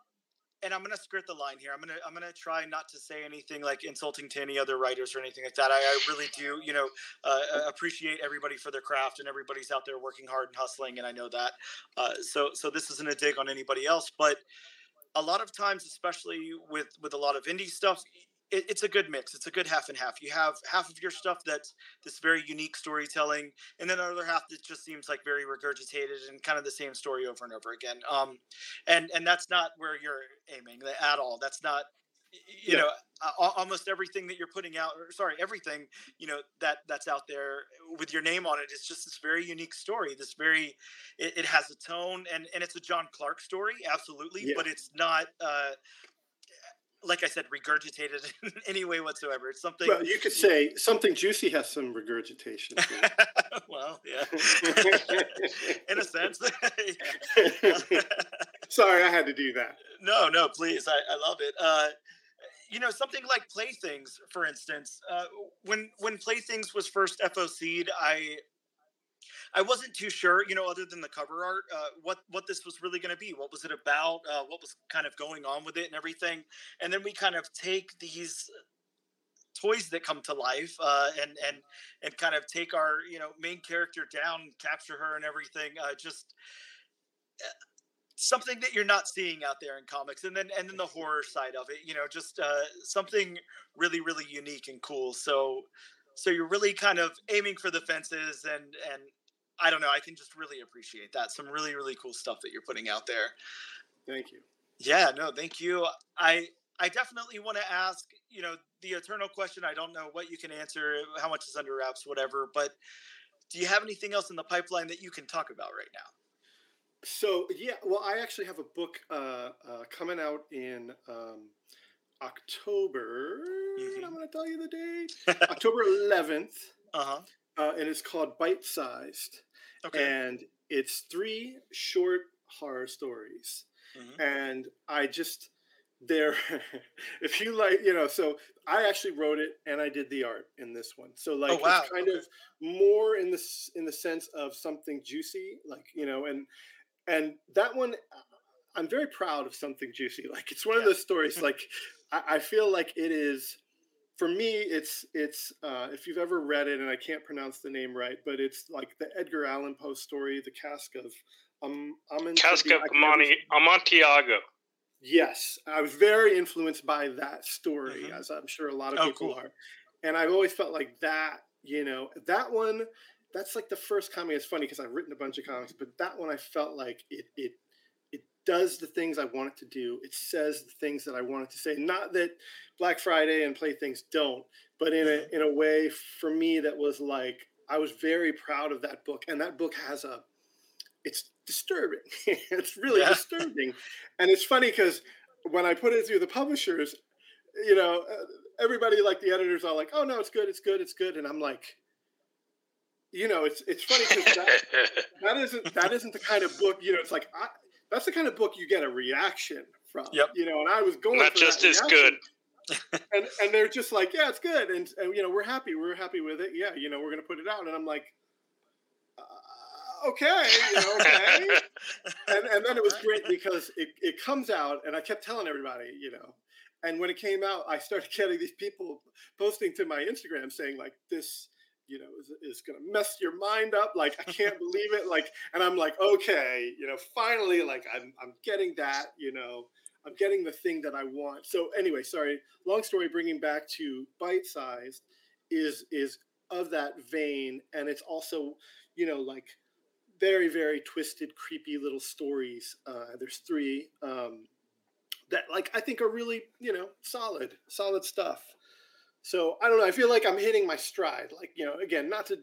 and I'm going to skirt the line here. I'm going to try not to say anything like insulting to any other writers or anything like that. I really do, you know, appreciate everybody for their craft, and everybody's out there working hard and hustling. And I know that. So this isn't a dig on anybody else, but a lot of times, especially with a lot of indie stuff, it's a good mix. It's a good half and half. You have half of your stuff that's this very unique storytelling, and then the other half that just seems like very regurgitated and kind of the same story over and over again. And that's not where you're aiming at all. That's not, you know, almost everything that you're putting out, everything, you know, that's out there with your name on it. It's just this very unique story. This very, it has a tone, and it's a Jon Clark story. Absolutely. Yeah. But it's not, like I said, regurgitated in any way whatsoever. It's something. Well, you could say Something Juicy has some regurgitation. Well, yeah, in a sense. Sorry, I had to do that. No, please. I love it. You know, something like Playthings, for instance, when Playthings was first FOC'd, I wasn't too sure, you know, other than the cover art, what this was really going to be. What was it about? What was kind of going on with it and everything? And then we kind of take these toys that come to life and kind of take our, you know, main character down, capture her and everything. Something that you're not seeing out there in comics, and then the horror side of it, you know, just something really, really unique and cool. So you're really kind of aiming for the fences, and I don't know, I can just really appreciate that. Some really, really cool stuff that you're putting out there. Thank you. Yeah, no, thank you. I definitely want to ask, you know, the eternal question. I don't know what you can answer, how much is under wraps, whatever, but do you have anything else in the pipeline that you can talk about right now? So, yeah, well, I actually have a book coming out in October, and I'm going to tell you the date, October 11th, and it's called Bite Sized, and it's 3 short horror stories, and I just, they're, if you like, you know, so I actually wrote it, and I did the art in this one, so like, it's kind of more in the sense of Something Juicy, like, you know, and that one, I'm very proud of Something Juicy. Like, it's one of those stories, like, I feel like it is for me, it's if you've ever read it, and I can't pronounce the name right, but it's like the Edgar Allan Poe story, The Cask of Amontillado. Yes, I was very influenced by that story, as I'm sure a lot of people are. And I've always felt like that, you know, that one, that's like the first comic. It's funny because I've written a bunch of comics, but that one I felt like it does the things I want it to do. It says the things that I want it to say. Not that Black Friday and Playthings don't, but in a way for me that was like, I was very proud of that book. And that book has it's disturbing. It's really disturbing. And it's funny because when I put it through the publishers, you know, everybody, like the editors, are like, oh, no, it's good. And I'm like, you know, it's funny because that isn't the kind of book, you know, it's like, that's the kind of book you get a reaction from, you know, and I was going not just as good. and they're just like, yeah, it's good. And, you know, we're happy with it. Yeah. You know, we're going to put it out. And I'm like, okay. and then it was great because it comes out, and I kept telling everybody, you know, and when it came out, I started getting these people posting to my Instagram saying like, this, you know, is going to mess your mind up. Like, I can't believe it. Like, and I'm like, okay, you know, finally, like I'm getting that, you know, I'm getting the thing that I want. So anyway, sorry, long story, bringing back to Bite Sized is of that vein. And it's also, you know, like, very, very twisted, creepy little stories. There's three that, like, I think are really, you know, solid stuff. So I don't know. I feel like I'm hitting my stride. Like, you know, again, not that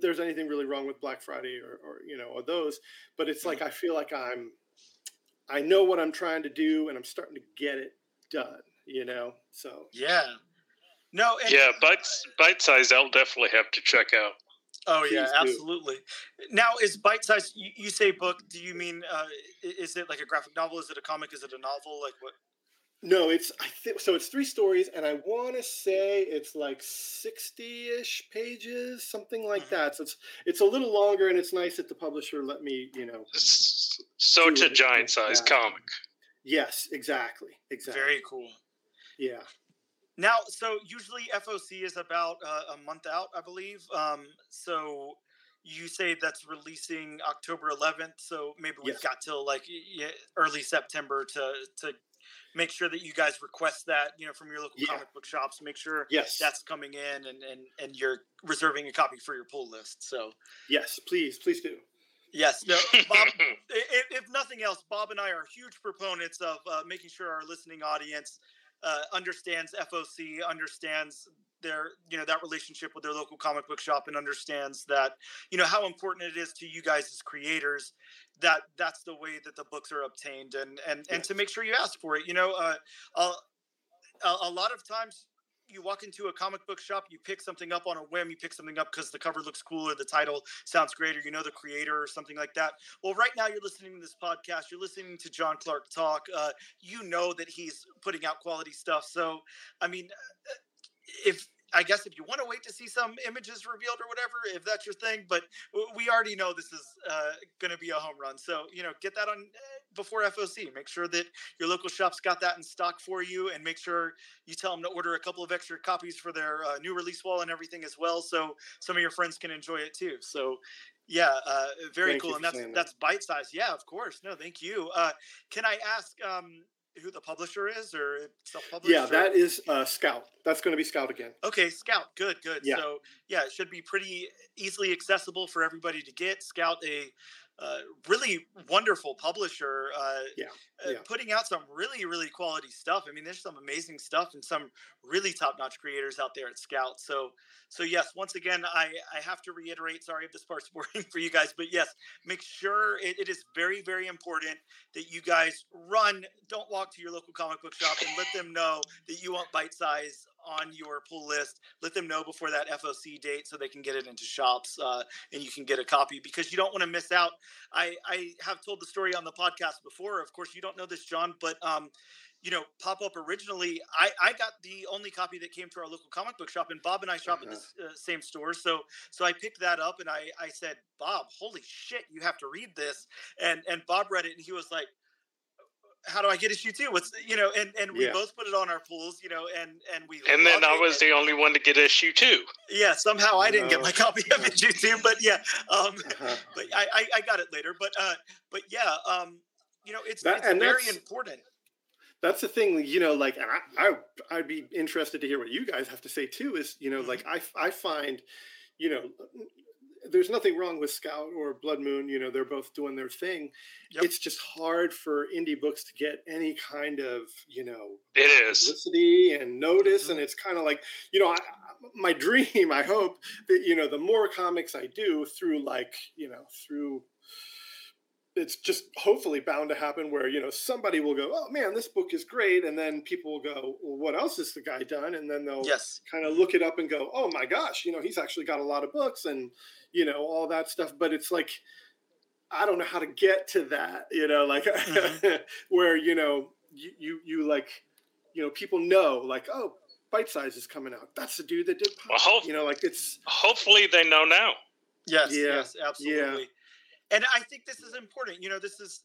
there's anything really wrong with Black Friday or you know, or those, but it's like I feel like I know what I'm trying to do, and I'm starting to get it done. You know, so yeah, no, and yeah, bite size. I'll definitely have to check out. Oh, yeah, absolutely. Now, is Bite Size, you say book, do you mean, is it like a graphic novel? Is it a comic? Is it a novel? Like what? No, so it's three stories, and I want to say it's like 60-ish pages, something like that. So it's a little longer, and it's nice that the publisher let me, you know. So it's a giant-sized comic. Yes, exactly. Very cool. Yeah. Now, so usually FOC is about a month out, I believe. So you say that's releasing October 11th. So maybe we've got till like early September to make sure that you guys request that, you know, from your local comic book shops. Make sure that's coming in and you're reserving a copy for your pull list. So yes, please do. Yes, no, Bob, if nothing else, Bob and I are huge proponents of making sure our listening audience understands FOC, understands their, you know, that relationship with their local comic book shop, and understands that, you know, how important it is to you guys as creators that that's the way that the books are obtained, and to make sure you ask for it. You know, a lot of times you walk into a comic book shop, you pick something up on a whim, you pick something up because the cover looks cool or the title sounds great or, you know, the creator or something like that. Well, right now you're listening to this podcast, you're listening to Jon Clark talk, you know that he's putting out quality stuff. So, I mean, if you want to wait to see some images revealed or whatever, if that's your thing, but we already know this is going to be a home run. So, you know, get that on before FOC. Make sure that your local shop's got that in stock for you, and make sure you tell them to order a couple of extra copies for their new release wall and everything as well, so some of your friends can enjoy it too. So yeah, very thank cool. And that's Bite Size. Yeah, of course. No, thank you. Can I ask who the publisher is, or self-publisher? Yeah, that is Scout. That's going to be Scout again. Okay, Scout. Good. Yeah. So yeah, it should be pretty easily accessible for everybody to get. Scout, a really wonderful publisher, putting out some really, really quality stuff. I mean, there's some amazing stuff and some really top-notch creators out there at Scout. So yes, once again, I have to reiterate, sorry if this part's boring for you guys, but yes, make sure it is very, very important that you guys don't walk to your local comic book shop and let them know that you want Bite Size on your pull list. Let them know before that FOC date so they can get it into shops and you can get a copy, because you don't want to miss out. I have told the story on the podcast before. Of course, you don't know this, John, but you know, Pop-Up originally, I got the only copy that came to our local comic book shop, and Bob and I shop at the same store. So I picked that up, and I said, Bob, holy shit, you have to read this. And Bob read it, and he was like, how do I get issue two? What's, you know, and we both put it on our pools, you know, and we. And then I was the only one to get issue two. Yeah, somehow I didn't get my copy of issue two, but yeah, but I got it later. But yeah, you know, it's very important. That's the thing, you know, like, and I'd be interested to hear what you guys have to say too. Is, you know, like I find, you know, there's nothing wrong with Scout or Blood Moon. You know, they're both doing their thing. Yep. It's just hard for indie books to get any kind of, you know, publicity and notice. Mm-hmm. And it's kind of like, you know, my dream, I hope that, you know, the more comics I do through, like, you know, through, it's just hopefully bound to happen where, you know, somebody will go, oh man, this book is great. And then people will go, well, what else has the guy done? And then they'll kind of look it up and go, oh my gosh, you know, he's actually got a lot of books and, you know, all that stuff. But it's like, I don't know how to get to that, you know, like where, you know, you like, you know, people know like, oh, Bite Size is coming out. That's the dude that did Pop-Up. Well, you know, like it's. Hopefully they know now. Yes. Yeah, yes, absolutely. Yeah. And I think this is important. You know, this is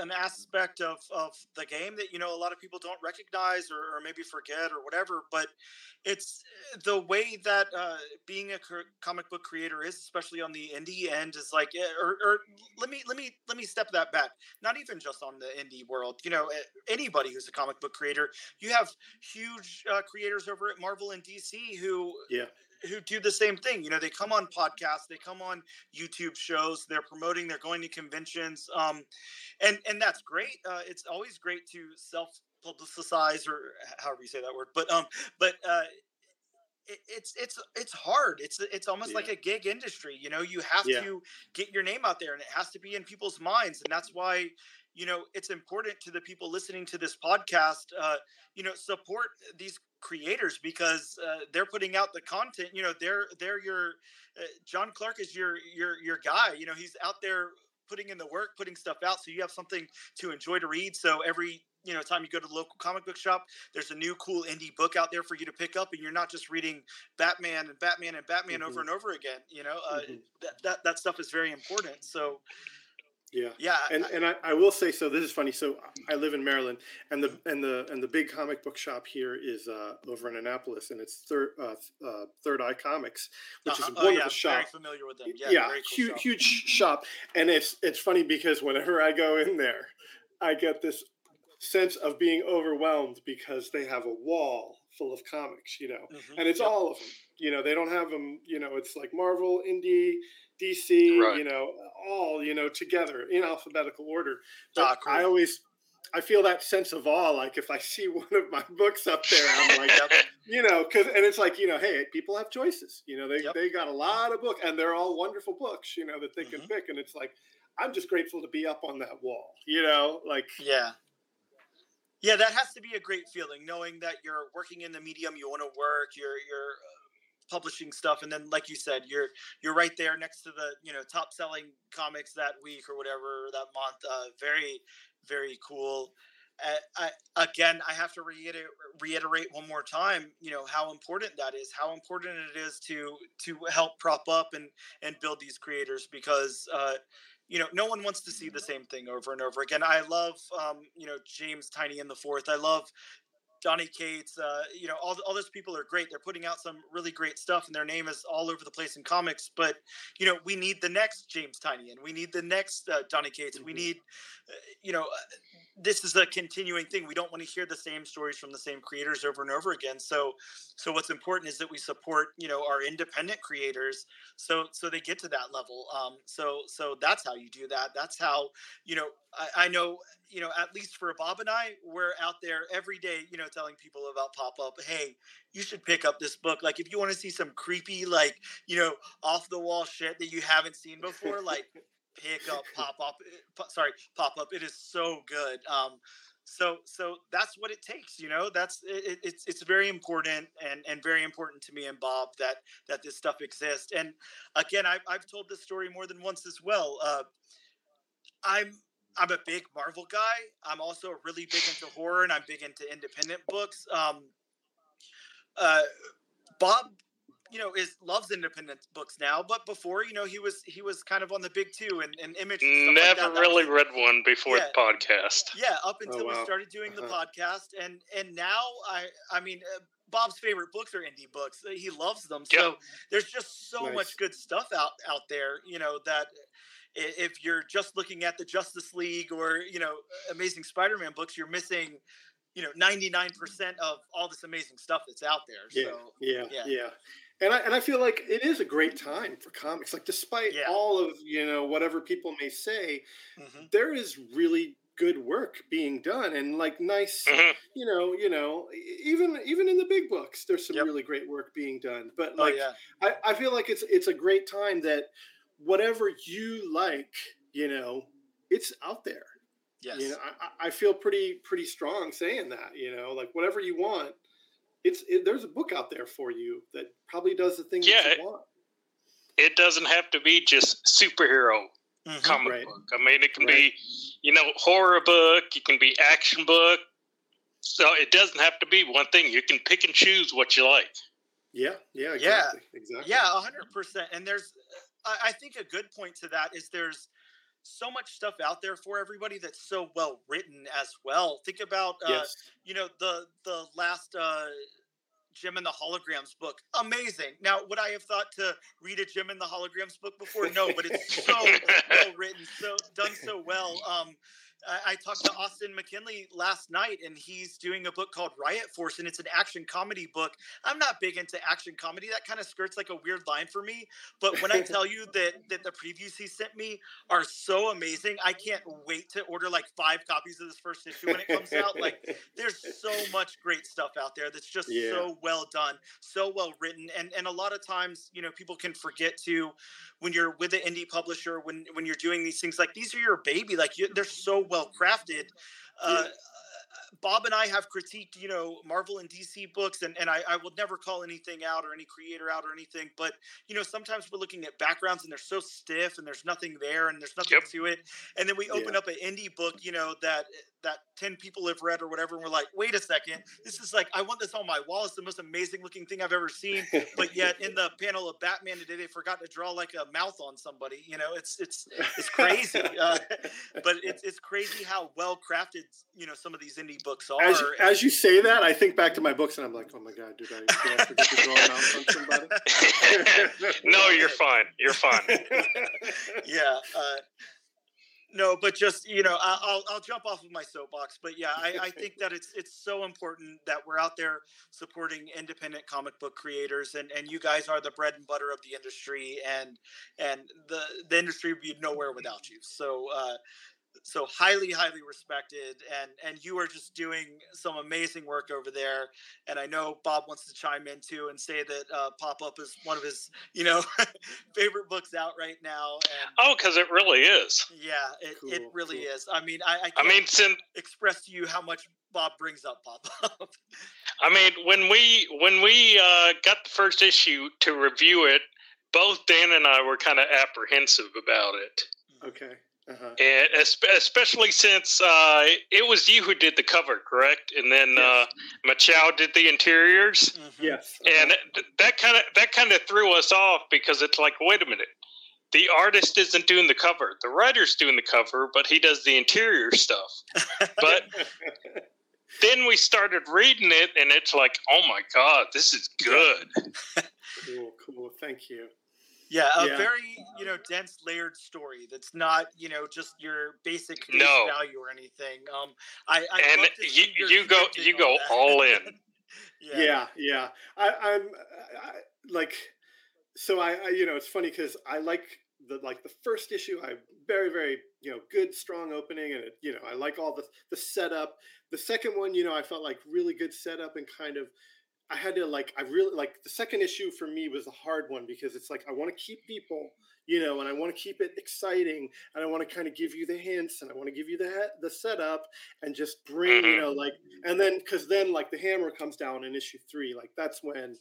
an aspect of the game that, you know, a lot of people don't recognize or maybe forget or whatever. But it's the way that being a comic book creator is, especially on the indie end, is like. Or let me step that back. Not even just on the indie world. You know, anybody who's a comic book creator, you have huge creators over at Marvel and DC who do the same thing. You know, they come on podcasts, they come on YouTube shows, they're promoting, they're going to conventions. And that's great. It's always great to self-publicize or however you say that word. But it's hard. It's almost like a gig industry. You know, you have to get your name out there and it has to be in people's minds. And that's why, you know, it's important to the people listening to this podcast, you know, support these creators because they're putting out the content. You know, they're your Jon Clark is your guy. You know, he's out there putting in the work, putting stuff out, so you have something to enjoy to read. So every, you know, time you go to the local comic book shop, there's a new cool indie book out there for you to pick up, and you're not just reading Batman and Batman and Batman over and over again. You know, that stuff is very important. So. Yeah. And I will say, so this is funny. So I live in Maryland, and the big comic book shop here is over in Annapolis, and it's Third Eye Comics, which is a wonderful shop. Very familiar with them. Yeah, very cool huge shop. And it's funny because whenever I go in there, I get this sense of being overwhelmed because they have a wall full of comics, you know, and it's all of them. You know, they don't have them. You know, it's like Marvel, indie, DC, you know, all, you know, together in alphabetical order. But I feel that sense of awe. Like if I see one of my books up there, I'm like, you know, and it's like, you know, hey, people have choices, you know, they got a lot of books and they're all wonderful books, you know, that they can pick. And it's like, I'm just grateful to be up on that wall, you know, like, yeah, that has to be a great feeling knowing that you're working in the medium you want to work, you're publishing stuff, and then like you said, you're right there next to the, you know, top selling comics that week or whatever, that month. Very, very cool. I have to reiterate one more time, you know, how important that is, how important it is to help prop up and build these creators, because you know, no one wants to see the same thing over and over again. I love you know, James Tiny in the Fourth. I love Donnie Cates, you know, all those people are great. They're putting out some really great stuff, and their name is all over the place in comics. But, you know, we need the next James Tynion, and we need the next Donnie Cates. We need, you know, this is a continuing thing. We don't want to hear the same stories from the same creators over and over again. So what's important is that we support, you know, our independent creators, so they get to that level. So that's how you do that. That's how, you know, I know, you know, at least for Bob and I, we're out there every day, you know, telling people about Pop-Up. Hey, you should pick up this book. Like, if you want to see some creepy, like, you know, off the wall shit that you haven't seen before, like, pick up Pop-Up. It is so good. So that's what it takes, you know. It's very important and very important to me and Bob that this stuff exists. And again, I've told this story more than once as well. I'm a big Marvel guy. I'm also really big into horror, and I'm big into independent books. Bob you know, loves independent books now, but before, you know, he was kind of on the big two and Image. And stuff Never like that. Really read one before the podcast. Yeah, up until we started doing the podcast, and now I mean, Bob's favorite books are indie books. He loves them. Yep. So there's just so much good stuff out there, you know, that if you're just looking at the Justice League or, you know, Amazing Spider-Man books, you're missing, you know, 99% of all this amazing stuff that's out there. So, yeah. And I feel like it is a great time for comics. Like, despite all of, you know, whatever people may say, there is really good work being done, and like nice, you know, even in the big books, there's some really great work being done. But like, I feel like it's a great time that whatever you like, you know, it's out there. Yes. You know, I feel pretty strong saying that, you know, like whatever you want, there's a book out there for you that probably does the thing that you want. It doesn't have to be just superhero comic book. I mean, it can be, you know, horror book. It can be action book. So it doesn't have to be one thing. You can pick and choose what you like. Yeah, exactly. Yeah, 100%. And there's, I think a good point to that is there's so much stuff out there for everybody that's so well written as well. Think about, you know, the last Jim and the Holograms book. Amazing. Now, would I have thought to read a Jim and the Holograms book before? No, but it's so well written, so done so well. I talked to Austin McKinley last night, and he's doing a book called Riot Force, and it's an action comedy book. I'm not big into action comedy. That kind of skirts like a weird line for me. But when I tell you that the previews he sent me are so amazing, I can't wait to order like 5 copies of this first issue when it comes out. Like, there's so much great stuff out there that's just so well done, so well written. And a lot of times, you know, people can forget to, when you're with an indie publisher, when you're doing these things, like, these are your baby. Like, they're so well crafted. Bob and I have critiqued, you know, Marvel and DC books, and I will never call anything out or any creator out or anything, but, you know, sometimes we're looking at backgrounds and they're so stiff and there's nothing there and there's nothing to it. And then we open up an indie book, you know, that 10 people have read or whatever, and we're like, wait a second, this is like, I want this on my wall. It's the most amazing looking thing I've ever seen. But yet in the panel of Batman today, they forgot to draw like a mouth on somebody. You know, it's crazy. But it's crazy how well crafted, you know, some of these indie books are. As you say that, I think back to my books and I'm like, oh my God, did I forget to draw a mouth on somebody? No, you're fine. You're fine. Yeah. No, but just, you know, I'll jump off of my soapbox, but yeah, I think that it's so important that we're out there supporting independent comic book creators, and you guys are the bread and butter of the industry, and the industry would be nowhere without you. So, so highly, highly respected, and you are just doing some amazing work over there. And I know Bob wants to chime in too and say that Pop-Up is one of his, you know, favorite books out right now. And because it really is. Yeah, it really is. I mean, I can't express to you how much Bob brings up Pop-Up. I mean, when we got the first issue to review it, both Dan and I were kind of apprehensive about it. Okay. Uh-huh. And especially since it was you who did the cover, correct? And then Machado did the interiors. Mm-hmm. Yes, uh-huh. And that kind of threw us off because it's like, wait a minute, the artist isn't doing the cover, the writer's doing the cover, but he does the interior stuff. But then we started reading it, and it's like, oh my God, this is good. Cool. Thank you. Yeah, very, you know, dense, layered story that's not, you know, just your basic value or anything. I and love to see you go all in. Yeah. I'm you know, it's funny because I like the first issue. I very, very, you know, good, strong opening, and it, you know, I like all the setup. The second one, you know, I felt like really good setup and kind of. I had to like, I really like the second issue for me was a hard one because it's like, I want to keep people, you know, and I want to keep it exciting, and I want to kind of give you the hints, and I want to give you the setup, and just bring, you know, like, and then, cause then like the hammer comes down in issue 3. Like that's when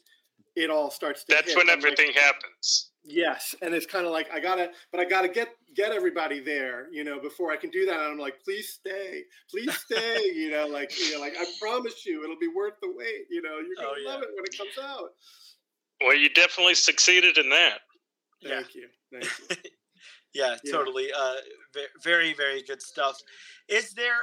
it all starts to hit. When everything happens. Yes. And it's kind of like, I gotta get everybody there, you know, before I can do that. And I'm like, please stay, you know, like I promise you, it'll be worth the wait. You know, you're going to love it when it comes out. Well, you definitely succeeded in that. Thank you. Yeah, totally. Very, very good stuff. Is there,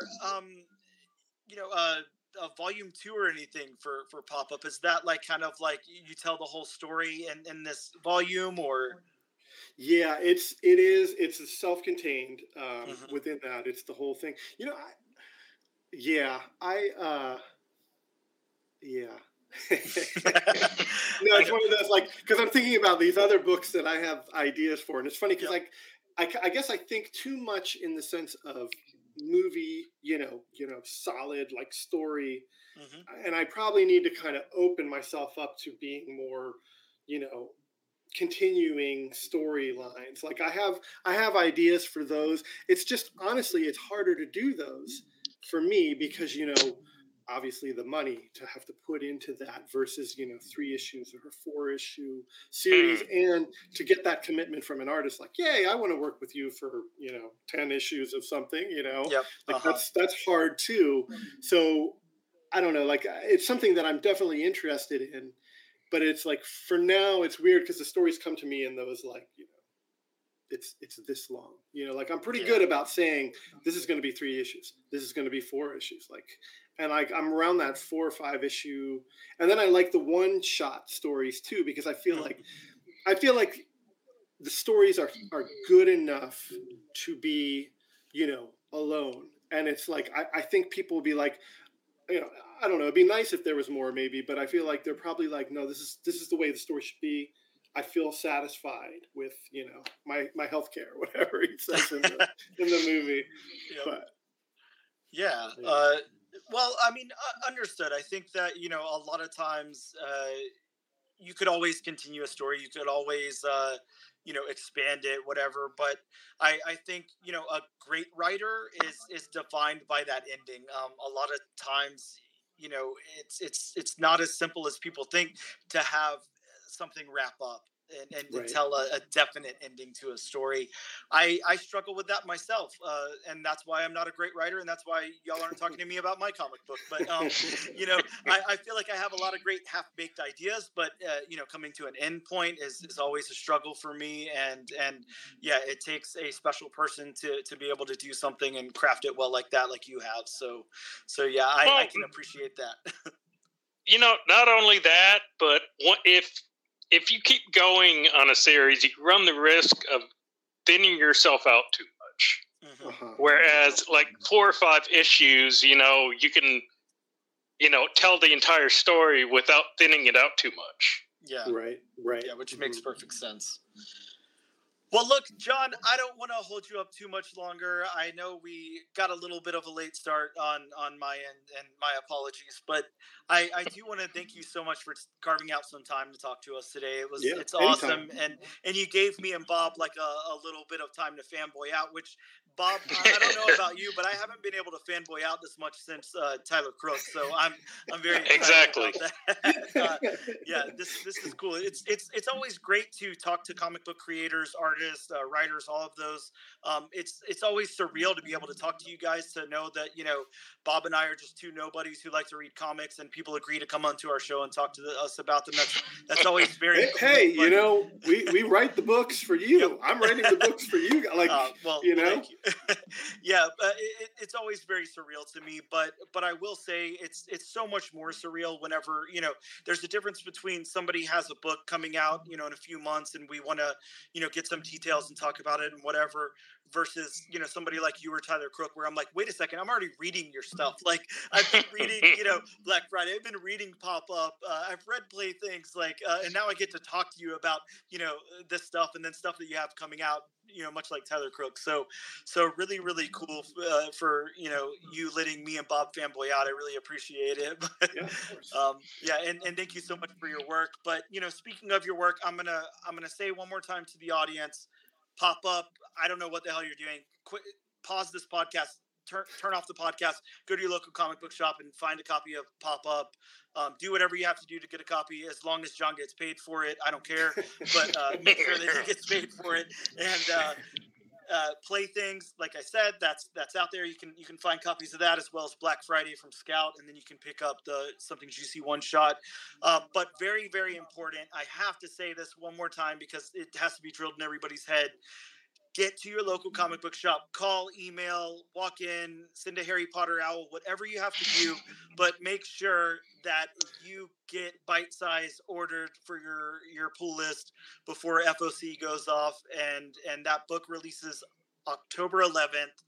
a volume 2 or anything for Pop-Up? Is that like kind of like you tell the whole story in this volume, or? Yeah, it's self-contained within that. It's the whole thing. You know, No, it's one of those, like, because I'm thinking about these other books that I have ideas for, and it's funny because I guess I think too much in the sense of movie, you know, solid like story, and I probably need to kind of open myself up to being more, continuing storylines. Like I have ideas for those. It's just honestly, it's harder to do those for me because obviously the money to have to put into that versus 3 issues or a 4-issue series, and to get that commitment from an artist like, yay, I want to work with you for 10 issues of something, that's hard too. So I don't know, like it's something that I'm definitely interested in, but it's like for now it's weird because the stories come to me in those like it's this long, like I'm pretty good about saying this is going to be 3 issues, this is going to be 4 issues, like. And I'm around that 4 or 5 issue, and then I like the one-shot stories too because I feel like the stories are good enough to be, alone. And it's like I think people will be like, I don't know. It'd be nice if there was more maybe, but I feel like they're probably like, no, this is the way the story should be. I feel satisfied with my healthcare, whatever he says in the movie. Yep. But, yeah. Well, I mean, understood. I think that, a lot of times you could always continue a story. You could always, expand it, whatever. But I think, a great writer is defined by that ending. A lot of times, it's not as simple as people think to have something wrap up and right. to tell a definite ending to a story. I struggle with that myself, and that's why I'm not a great writer, and that's why y'all aren't talking to me about my comic book. But, I feel like I have a lot of great half-baked ideas, but, coming to an end point is always a struggle for me, and it takes a special person to be able to do something and craft it well like that, like you have. So I can appreciate that. Not only that, but if you keep going on a series, you run the risk of thinning yourself out too much. Whereas, like 4 or 5 issues, you can, tell the entire story without thinning it out too much. Yeah. Right. Yeah, which makes perfect sense. Well, look, Jon, I don't want to hold you up too much longer. I know we got a little bit of a late start on my end, and my apologies. But I do want to thank you so much for carving out some time to talk to us today. It's awesome. And you gave me and Bob like a little bit of time to fanboy out, which, Bob, I don't know about you, but I haven't been able to fanboy out this much since Tyler Crook. So I'm very excited about that. This is cool. It's always great to talk to comic book creators, artists, writers, all of those. It's always surreal to be able to talk to you guys, to know that Bob and I are just two nobodies who like to read comics, and people agree to come onto our show and talk to us about them. That's always very hey cool, we write the books for you. Yep. I'm writing the books for you, like thank you. It's always very surreal to me, but I will say it's so much more surreal whenever there's a difference between somebody has a book coming out in a few months and we want to get some details and talk about it and whatever, versus somebody like you or Tyler Crook, where I'm like, wait a second, I'm already reading your stuff. Like I've been reading Black Friday, I've been reading Pop-Up, I've read Playthings, and now I get to talk to you about this stuff, and then stuff that you have coming out, much like Tyler Crook. So really, really cool for you letting me and Bob fanboy out. I really appreciate it. But, and thank you so much for your work. But speaking of your work, I'm gonna say one more time to the audience, Pop-Up, I don't know what the hell you're doing. Quit, pause this podcast, turn off the podcast, go to your local comic book shop and find a copy of Pop-Up. Do whatever you have to do to get a copy, as long as Jon gets paid for it. I don't care, but make sure that he gets paid for it. And Playthings, like I said, that's out there. You can find copies of that, as well as Black Friday from Scout, and then you can pick up the Something Juicy one shot. But very, very important, I have to say this one more time because it has to be drilled in everybody's head. Get to your local comic book shop, call, email, walk in, send a Harry Potter owl, whatever you have to do, but make sure that you get bite-sized ordered for your pull list before FOC goes off. And that book releases October 11th.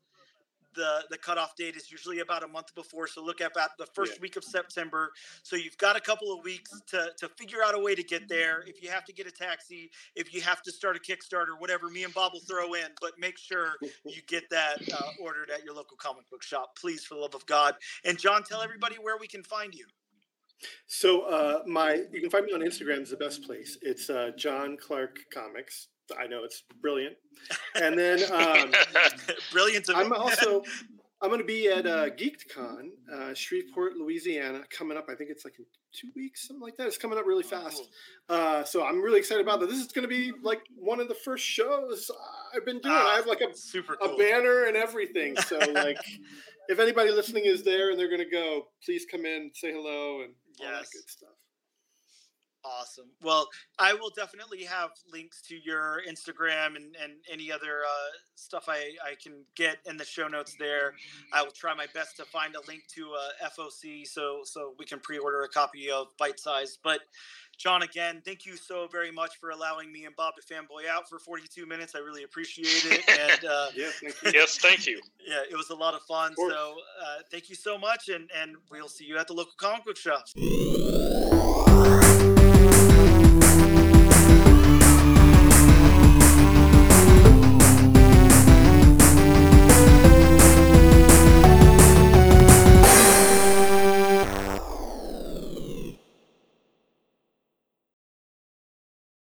The cutoff date is usually about a month before, so look at about the first week of September. So you've got a couple of weeks to figure out a way to get there. If you have to get a taxi, if you have to start a Kickstarter, whatever, me and Bob will throw in. But make sure you get that ordered at your local comic book shop, please, for the love of God. And John, tell everybody where we can find you. So you can find me on Instagram is the best place. It's Jon Clark Comics. I know it's brilliant. And then brilliant. I'm going to be at Geeked Con, Shreveport, Louisiana, coming up. I think it's like in 2 weeks, something like that. It's coming up really fast. So I'm really excited about that. This is going to be like one of the first shows I've been doing. I have like a banner and everything. So like if anybody listening is there and they're going to go, please come in, say hello, and all that good stuff. Awesome. Well, I will definitely have links to your Instagram and any other stuff I can get in the show notes there. I will try my best to find a link to FOC so we can pre-order a copy of Bite Size. But John, again, thank you so very much for allowing me and Bob to fanboy out for 42 minutes. I really appreciate it. And Yes, thank you. Yeah, it was a lot of fun. So thank you so much, and we'll see you at the local comic book shop.